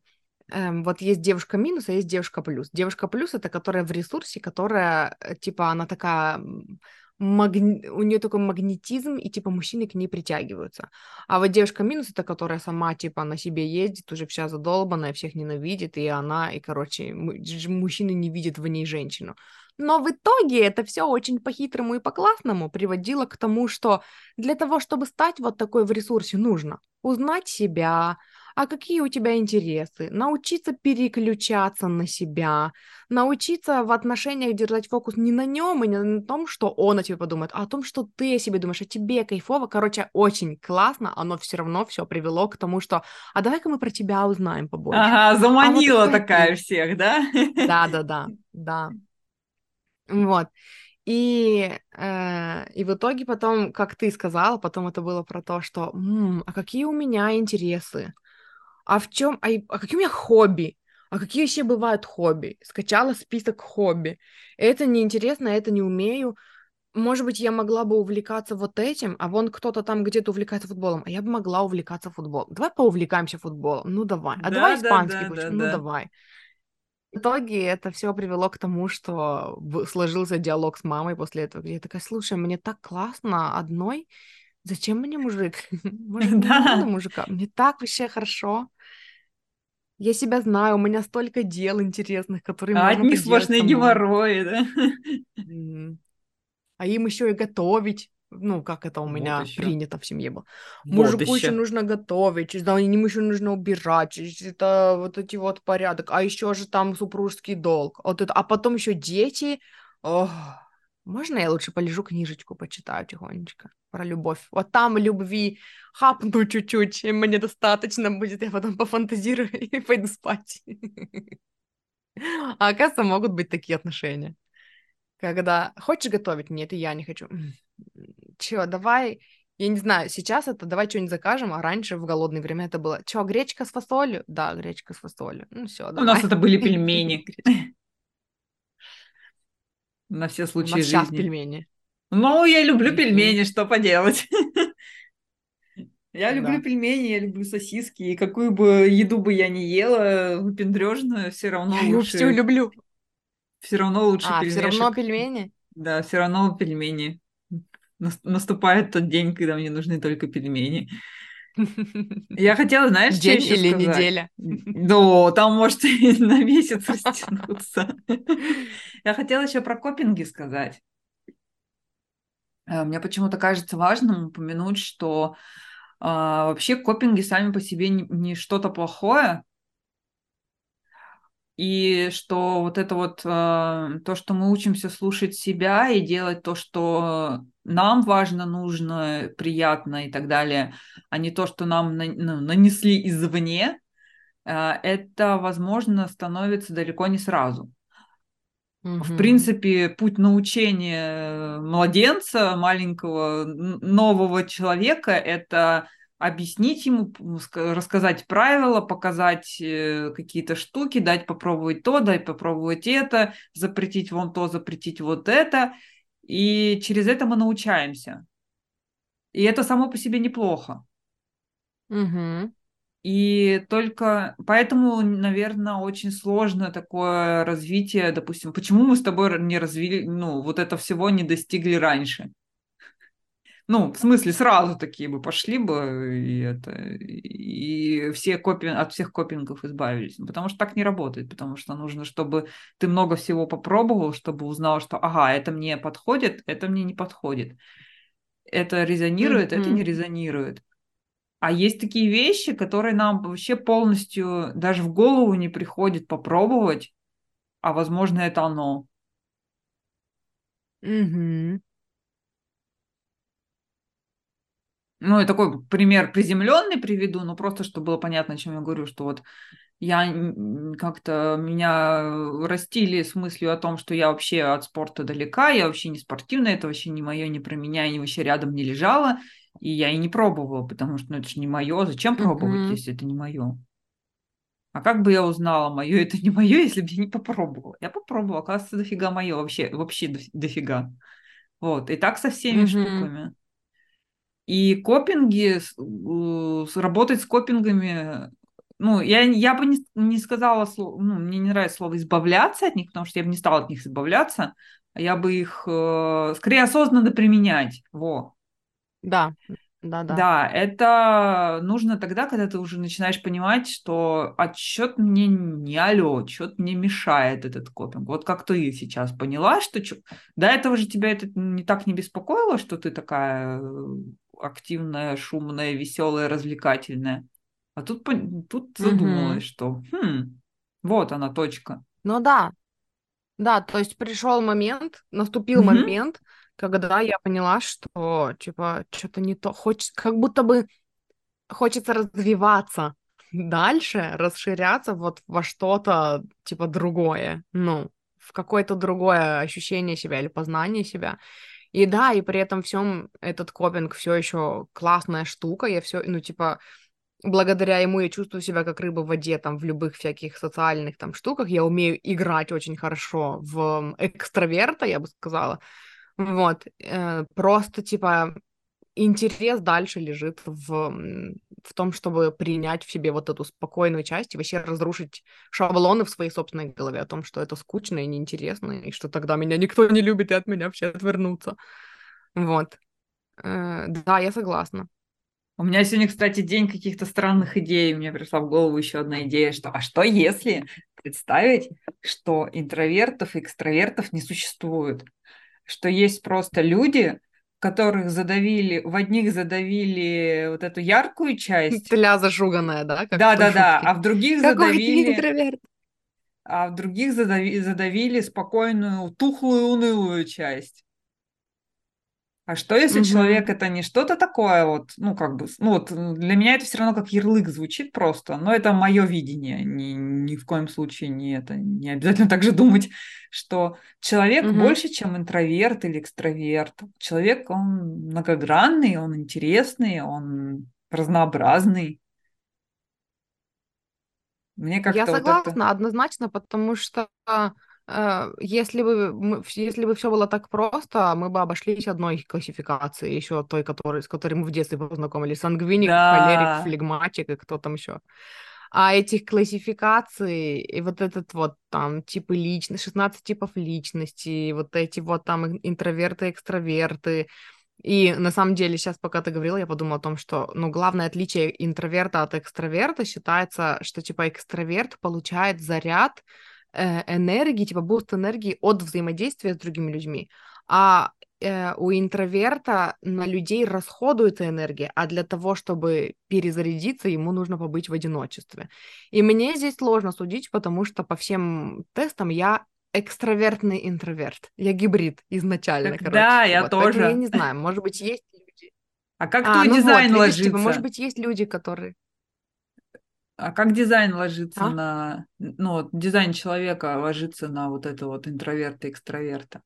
вот есть девушка минус, а есть девушка плюс. Девушка плюс — это которая в ресурсе, которая, типа, она такая... у нее такой магнетизм, и, типа, мужчины к ней притягиваются. А вот девушка минус — это которая сама, типа, на себе ездит, уже вся задолбанная, всех ненавидит, и она, и, короче, мужчины не видят в ней женщину. Но в итоге это все очень по-хитрому и по-классному приводило к тому, что для того, чтобы стать вот такой в ресурсе, нужно узнать себя, а какие у тебя интересы, научиться переключаться на себя, научиться в отношениях держать фокус не на нем и не на том, что он о тебе подумает, а о том, что ты о себе думаешь, а тебе кайфово. Короче, очень классно, оно все равно все привело к тому, что «а давай-ка мы про тебя узнаем побольше». Ага, заманила такая всех, да? Да. Вот. И в итоге потом, как ты сказала, потом это было про то, что «а какие у меня интересы? А какие у меня хобби? А какие еще бывают хобби?» Скачала список хобби. Это неинтересно, это не умею. Может быть, я могла бы увлекаться вот этим, а вон кто-то там где-то увлекается футболом, а я бы могла увлекаться футболом. Давай поувлекаемся футболом. Ну, давай. А да, давай испанский учим. Ну, давай. В итоге это все привело к тому, что сложился диалог с мамой после этого, где я такая: слушай, мне так классно одной, зачем мне мужик? Может, не надо мужика? Мне так вообще хорошо. Я себя знаю, у меня столько дел интересных, которые можно поделать. Одни сплошные геморрои, да? А им еще и готовить. Ну, как это у меня принято в семье было. Мужику еще нужно готовить, да, ему еще нужно убирать, это вот эти вот порядок, а еще же там супружеский долг, вот это, а потом еще дети. Ох, можно я лучше полежу книжечку почитаю тихонечко про любовь? Вот там любви хапну чуть-чуть, и мне достаточно будет, я потом пофантазирую и пойду спать. А оказывается, могут быть такие отношения. Когда хочешь готовить? Нет, и я не хочу. Чё, давай, я не знаю, сейчас это давай что-нибудь закажем, а раньше в голодное время это было: чё, гречка с фасолью? Да, гречка с фасолью. Ну всё, давай. У нас это были пельмени. На все случаи жизни. Сейчас пельмени. Ну, я люблю пельмени, что поделать. Я люблю пельмени, я люблю сосиски, и какую бы еду бы я ни ела, выпендрёжную, все равно лучше. Я её всё люблю. Все равно лучше пельмешек. А, все равно пельмени? Да, все равно пельмени. Наступает тот день, когда мне нужны только пельмени. Я хотела, знаешь, день что или сказать? Неделя? Ну, там, может, на месяц растянуться. Я хотела еще про копинги сказать. Мне почему-то кажется важным упомянуть, что вообще копинги сами по себе не что-то плохое. И что вот это вот то, что мы учимся слушать себя и делать то, что нам важно, нужно, приятно и так далее, а не то, что нам нанесли извне, это, возможно, становится далеко не сразу. В принципе, путь научения младенца, маленького, нового человека – это... объяснить ему, рассказать правила, показать какие-то штуки, дать попробовать то, дать попробовать это, запретить вон то, запретить вот это. И через это мы научаемся. И это само по себе неплохо. Угу. И только... Поэтому, наверное, очень сложно такое развитие, допустим. Почему мы с тобой не развили... Ну, вот это всего не достигли раньше? Ну, в смысле, сразу такие бы пошли бы, и все от всех копингов избавились. Потому что так не работает, потому что нужно, чтобы ты много всего попробовал, чтобы узнал, что, ага, это мне подходит, это мне не подходит. Это резонирует, это не резонирует. А есть такие вещи, которые нам вообще полностью даже в голову не приходит попробовать, а, возможно, это оно. Угу. Ну, я такой пример приземленный приведу, но просто, чтобы было понятно, о чем я говорю, что вот я как-то, меня растили с мыслью о том, что я вообще от спорта далека, я вообще не спортивная, это вообще не мое, не про меня, и вообще рядом не лежала, и я и не пробовала, потому что, ну, это же не мое, зачем пробовать, если это не мое? А как бы я узнала, мое это не мое, если бы я не попробовала? Я попробовала, оказывается, дофига мое, вообще дофига. Вот, и так со всеми штуками. И копинги, работать с копингами, ну, я бы не сказала, ну, мне не нравится слово «избавляться» от них, потому что я бы не стала от них избавляться, а я бы их скорее осознанно применять, во. Да. Да, это нужно тогда, когда ты уже начинаешь понимать, что отчет мне не алё, что-то мне мешает этот копинг. Вот как ты сейчас поняла, что до этого же тебя это не так не беспокоило, что ты такая активная, шумная, веселая, развлекательная. А тут задумалась, что вот она точка. Ну да, то есть пришел момент, наступил момент, когда я поняла, что типа что-то не то, как будто бы хочется развиваться дальше, расширяться вот во что-то типа другое, ну, в какое-то другое ощущение себя или познание себя. И да, и при этом всем этот копинг все еще классная штука. Я все, ну, типа, благодаря ему я чувствую себя как рыба в воде, там, в любых всяких социальных там штуках. Я умею играть очень хорошо в экстраверта, я бы сказала. Вот. Просто, типа, интерес дальше лежит в том, чтобы принять в себе вот эту спокойную часть и вообще разрушить шаблоны в своей собственной голове о том, что это скучно и неинтересно, и что тогда меня никто не любит, и от меня вообще отвернутся. Вот. Да, я согласна. У меня сегодня, кстати, день каких-то странных идей. Мне пришла в голову еще одна идея, что а что если представить, что интровертов и экстравертов не существует? Что есть просто люди, которых задавили, в одних задавили вот эту яркую часть. Тля зажуганная, да? Да-да-да, а в других задавили... А в других задавили спокойную, тухлую, унылую часть. А что, если человек это не что-то такое вот, ну, как бы, ну, вот для меня это все равно как ярлык звучит просто, но это мое видение, ни в коем случае не обязательно так же думать, что человек больше, чем интроверт или экстраверт. Человек, он многогранный, он интересный, он разнообразный. Мне как-то я согласна, вот это... однозначно, потому что... Если бы все было так просто, мы бы обошлись одной классификацией, еще той, с которой мы в детстве познакомились. Сангвиник, холерик, флегматик и кто там еще. А этих классификаций и вот этот вот там типы личности, 16 типов личности, вот эти вот там интроверты, экстраверты. И на самом деле сейчас, пока ты говорила, я подумала о том, что, ну, главное отличие интроверта от экстраверта считается, что типа экстраверт получает заряд энергии, типа буст энергии от взаимодействия с другими людьми, а у интроверта на людей расходуется энергия, а для того, чтобы перезарядиться, ему нужно побыть в одиночестве. И мне здесь сложно судить, потому что по всем тестам я экстравертный интроверт, я гибрид изначально, так, короче. Да, я вот. Тоже. Поэтому я не знаю, может быть, есть люди... А как твой дизайн вот, ложится? Видишь, типа, может быть, есть люди, которые... А как дизайн ложится на... Ну, дизайн человека ложится на вот это вот интроверта, экстраверта?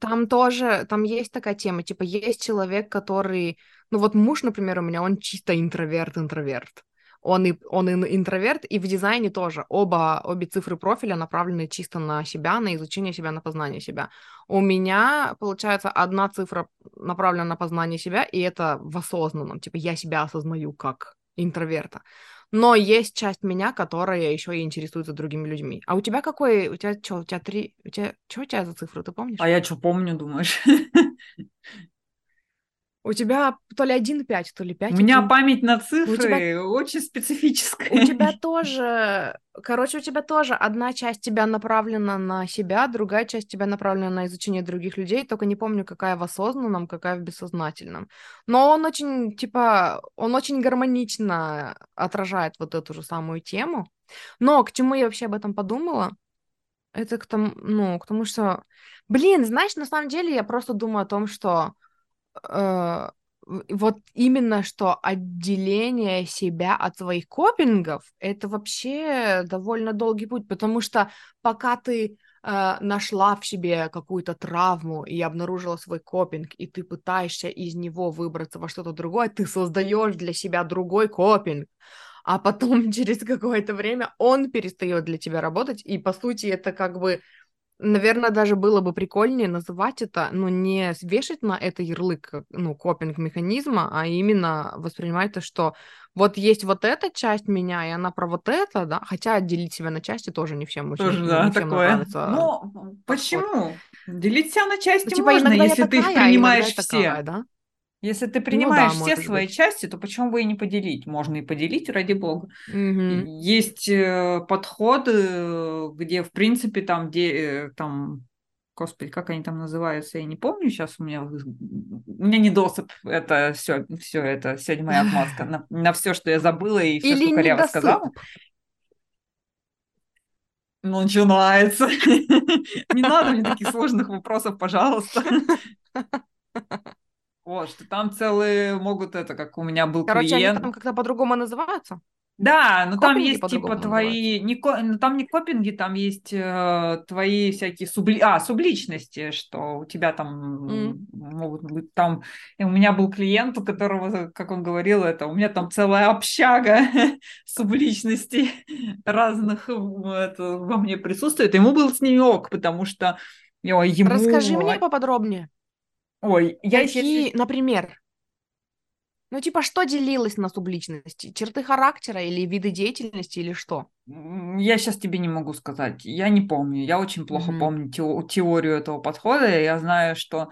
Там тоже, там есть такая тема, типа, есть человек, который... Ну, вот муж, например, у меня, он чисто интроверт. Он и интроверт, и в дизайне тоже. Обе цифры профиля направлены чисто на себя, на изучение себя, на познание себя. У меня, получается, одна цифра направлена на познание себя, и это в осознанном. Типа, я себя осознаю как интроверта. Но есть часть меня, которая еще и интересуется другими людьми. А у тебя какой? У тебя что? У тебя три? У тебя что у тебя за цифры? Ты помнишь? А я что помню, думаешь? У тебя то ли 1,5, то ли 5. У меня память на цифры очень специфическая. У тебя тоже... Короче, у тебя тоже одна часть тебя направлена на себя, другая часть тебя направлена на изучение других людей, только не помню, какая в осознанном, какая в бессознательном. Но он очень, типа, он очень гармонично отражает вот эту же самую тему. Но к чему я вообще об этом подумала? Это к тому, ну, к тому, что... Блин, знаешь, на самом деле я просто думаю о том, что вот именно что отделение себя от своих копингов, это вообще довольно долгий путь, потому что пока ты нашла в себе какую-то травму и обнаружила свой копинг, и ты пытаешься из него выбраться во что-то другое, ты создаешь для себя другой копинг, а потом через какое-то время он перестает для тебя работать, и по сути это как бы... Наверное, даже было бы прикольнее называть это, но не вешать на это ярлык, ну, копинг механизма, а именно воспринимать то, что вот есть вот эта часть меня, и она про вот это, да, хотя отделить себя на части тоже не всем мужчинам, да, не всем нравится. Ну, почему? Делить себя на части, ну, типа, можно, если ты их принимаешь все. Да? Если ты принимаешь, ну, да, все свои части, то почему бы и не поделить? Можно и поделить, ради бога. Угу. Есть подходы, где, в принципе, там, где, там, господи, как они там называются, я не помню сейчас, у меня недосып, это все это седьмая отмазка на все, что я забыла и все, что коряво сказала. Ну, начинается. Не надо мне таких сложных вопросов, пожалуйста. Вот, что там целые могут, это, как у меня был клиент. Короче, они там как-то по-другому называются? Да, но копинги там есть, типа, твои... Там не копинги, там есть твои всякие субличности, что у тебя там могут быть там... И у меня был клиент, у которого, как он говорил, это у меня там целая общага субличностей разных во мне присутствует. Ему был с ними ок, потому что... Расскажи мне поподробнее. Ой, например, ну типа что делилось на субличности? Черты характера или виды деятельности или что? Я сейчас тебе не могу сказать, я не помню, я очень плохо помню теорию этого подхода, я знаю, что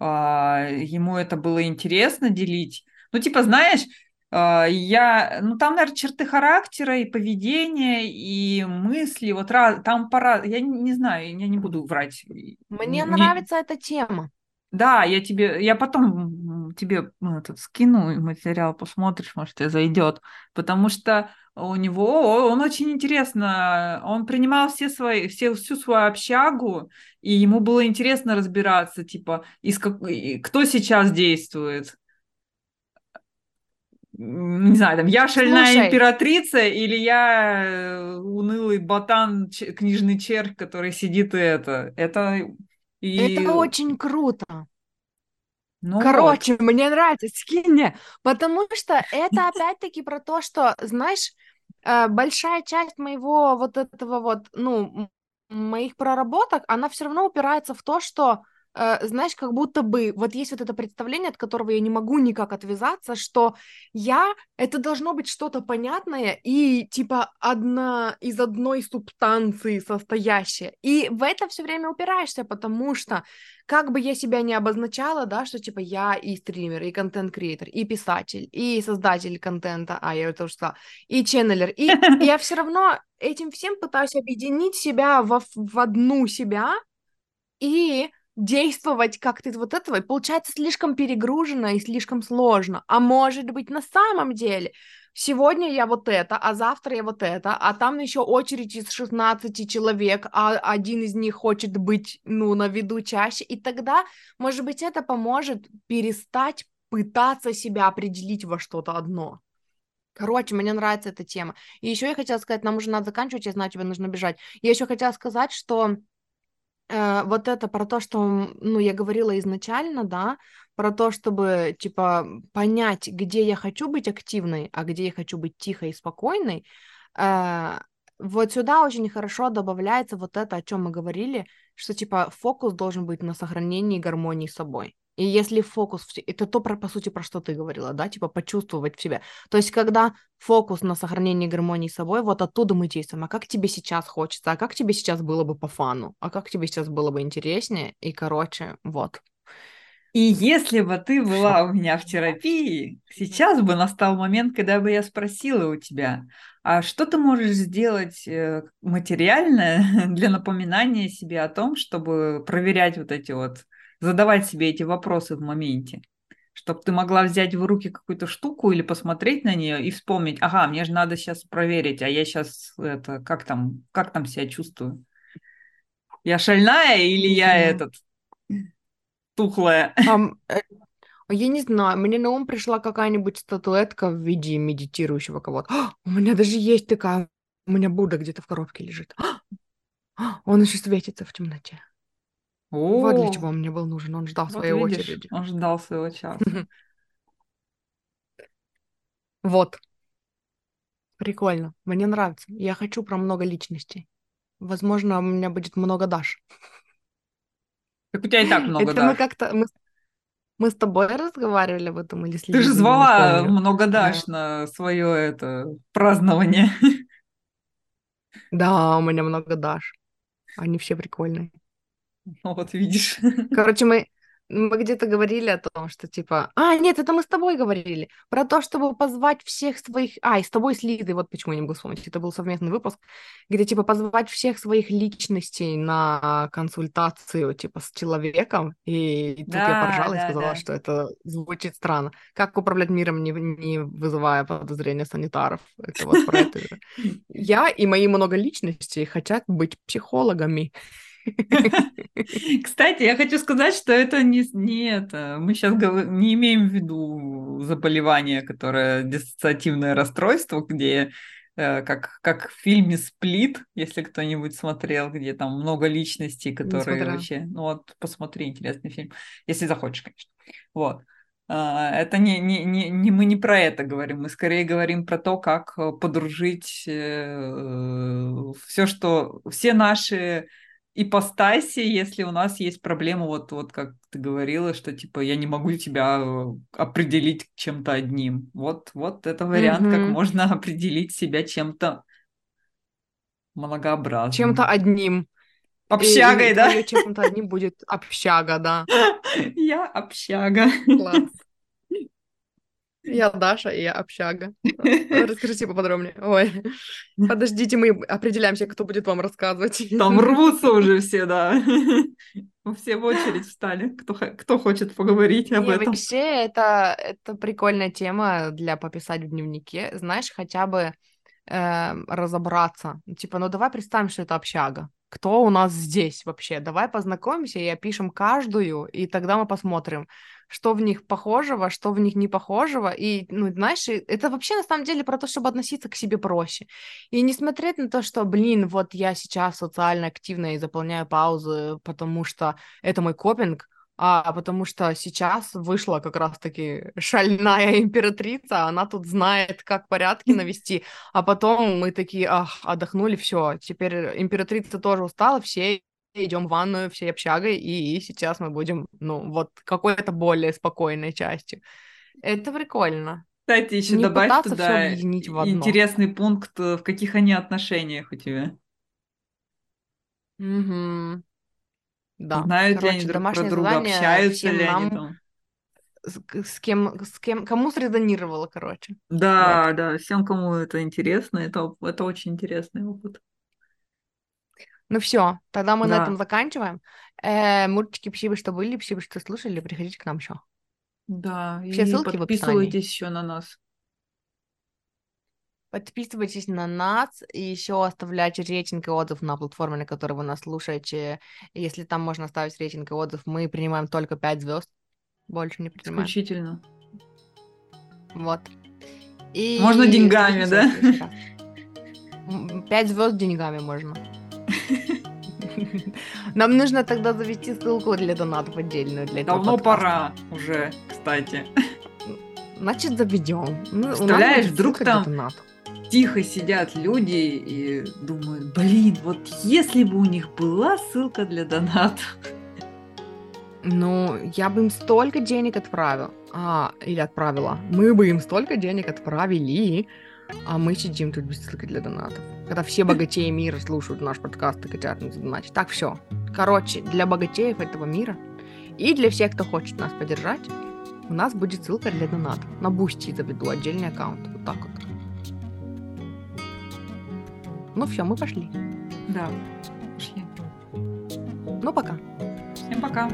ему это было интересно делить, ну типа знаешь, ну там, наверное, черты характера и поведения, и мысли, вот там пора, я не знаю, я не буду врать. Мне нравится эта тема. Да, я потом тебе скину материал, посмотришь, может, тебе зайдет, потому что у него, он очень интересно, он принимал всю свою общагу, и ему было интересно разбираться, типа, кто сейчас действует. Не знаю, там, я шальная императрица или я унылый ботан, книжный червь, который сидит и это. Это очень круто. Ну, короче, вот. Мне нравится, скинь мне. Потому что это опять-таки про то, что, знаешь, большая часть моего вот этого вот, ну, моих проработок, она все равно упирается в то, что, знаешь, как будто бы вот есть вот это представление, от которого я не могу никак отвязаться, что это должно быть что-то понятное и типа из одной субстанции состоящее. И в это все время упираешься, потому что как бы я себя не обозначала, да, что типа я и стример, и контент-креатор, и писатель, и создатель контента, и ченнелер, и я все равно этим всем пытаюсь объединить себя в одну себя и действовать как-то из вот этого, и получается слишком перегружено и слишком сложно. А может быть, на самом деле, сегодня я вот это, а завтра я вот это, а там еще очередь из 16 человек, а один из них хочет быть, ну, на виду чаще, и тогда, может быть, это поможет перестать пытаться себя определить во что-то одно. Короче, мне нравится эта тема. И еще я хотела сказать, нам уже надо заканчивать, я знаю, тебе нужно бежать. Я еще хотела сказать, что вот это про то, что, ну, я говорила изначально, да, про то, чтобы, типа, понять, где я хочу быть активной, а где я хочу быть тихой и спокойной, вот сюда очень хорошо добавляется вот это, о чем мы говорили, что, типа, фокус должен быть на сохранении гармонии с собой. И если фокус... Это то, по сути, про что ты говорила, да? Типа почувствовать в себе. То есть, когда фокус на сохранении гармонии с собой, вот оттуда мы действуем. А как тебе сейчас хочется? А как тебе сейчас было бы по фану? А как тебе сейчас было бы интереснее? И, короче, вот. И если бы ты была у меня в терапии, сейчас бы настал момент, когда бы я спросила у тебя, а что ты можешь сделать материально для напоминания себе о том, чтобы проверять вот эти вот, задавать себе эти вопросы в моменте, чтобы ты могла взять в руки какую-то штуку или посмотреть на нее и вспомнить, ага, мне же надо сейчас проверить, а я сейчас это, как там себя чувствую? Я шальная или я тухлая? Я не знаю, мне на ум пришла какая-нибудь статуэтка в виде медитирующего кого-то. У меня даже есть такая, у меня Будда где-то в коробке лежит. Он еще светится в темноте. О-о-о. Вот для чего он мне был нужен, он ждал своей очереди. Он ждал своего часа. Вот. Прикольно, мне нравится. Я хочу про много личностей. Возможно, у меня будет много Даш. Так у тебя и так много Даш. Это мы как-то... Мы с тобой разговаривали об этом или следили? Ты же звала много Даш на свое празднование. Да, у меня много Даш. Они все прикольные. Ну вот видишь. Короче, мы где-то говорили о том, что типа... А, нет, это мы с тобой говорили. Про то, чтобы позвать всех своих... А, и с тобой, с Лидой, вот почему я не могу вспомнить. Это был совместный выпуск, где типа позвать всех своих личностей на консультацию типа с человеком. И тут я поржала и сказала, что это звучит странно. Как управлять миром, не вызывая подозрения санитаров. Это вот про это же. Я и мои много личностей хотят быть психологами. Кстати, я хочу сказать, что это не это. Мы сейчас не имеем в виду заболевание, которое диссоциативное расстройство, где как в фильме «Сплит», если кто-нибудь смотрел, где там много личностей, которые вообще... Ну вот, посмотри, интересный фильм. Если захочешь, конечно. Вот. Это мы не про это говорим, мы скорее говорим про то, как подружить все наши ипостаси, если у нас есть проблема, вот как ты говорила, что типа я не могу тебя определить чем-то одним. Вот это вариант, как можно определить себя чем-то многообразным. Чем-то одним. Общагой, и, да? Чем-то одним будет общага, да. Я общага. Класс. Я Даша, и я общага. Расскажите поподробнее. Ой, подождите, мы определяемся, кто будет вам рассказывать. Там рвутся уже все, да. Все в очередь встали, кто хочет поговорить об этом. Вообще, это прикольная тема для пописать в дневнике. Знаешь, хотя бы разобраться. Типа, ну давай представим, что это общага. Кто у нас здесь вообще? Давай познакомимся и опишем каждую, и тогда мы посмотрим, что в них похожего, что в них не похожего. И, ну, знаешь, это вообще на самом деле про то, чтобы относиться к себе проще. И не смотреть на то, что, блин, вот я сейчас социально активна и заполняю паузы, потому что это мой копинг, а потому что сейчас вышла как раз-таки шальная императрица, она тут знает, как порядки навести, а потом мы такие, отдохнули, все, теперь императрица тоже устала, все идем в ванную, всей общагой, и сейчас мы будем, какой-то более спокойной частью. Это прикольно. Кстати, еще не добавь туда интересный пункт, в каких они отношениях у тебя. Угу. Да. Знают ли они друг про друга, общаются ли они там? С кем, кому срезонировало, короче. Да, вот. Да, всем, кому это интересно, это очень интересный опыт. Ну все, тогда мы на этом заканчиваем. Мурчики, спасибо, что были, спасибо, что слушали, приходите к нам еще. Да, все и ссылки подписывайтесь еще на нас. Подписывайтесь на нас и еще оставляйте рейтинг и отзыв на платформе, на которой вы нас слушаете. Если там можно оставить рейтинг и отзыв, мы принимаем только 5 звезд. Больше не принимаем. Исключительно. Вот. И... Можно деньгами, да? 5 звезд деньгами можно. Нам нужно тогда завести ссылку для донатов отдельную. Давно пора уже, кстати. Значит, заведем. Представляешь, вдруг там... Тихо сидят люди и думают, блин, вот если бы у них была ссылка для доната. Я бы им столько денег отправил. Или отправила. Мы бы им столько денег отправили, а мы сидим тут без ссылки для донатов. Когда все богатеи мира слушают наш подкаст и хотят нам задонатить. Так, все. Короче, для богатеев этого мира И для всех, кто хочет нас поддержать, у нас будет ссылка для доната. На Boosty заведу отдельный аккаунт. Вот так вот. Ну все, мы пошли. Да, пошли. Ну пока. Всем пока.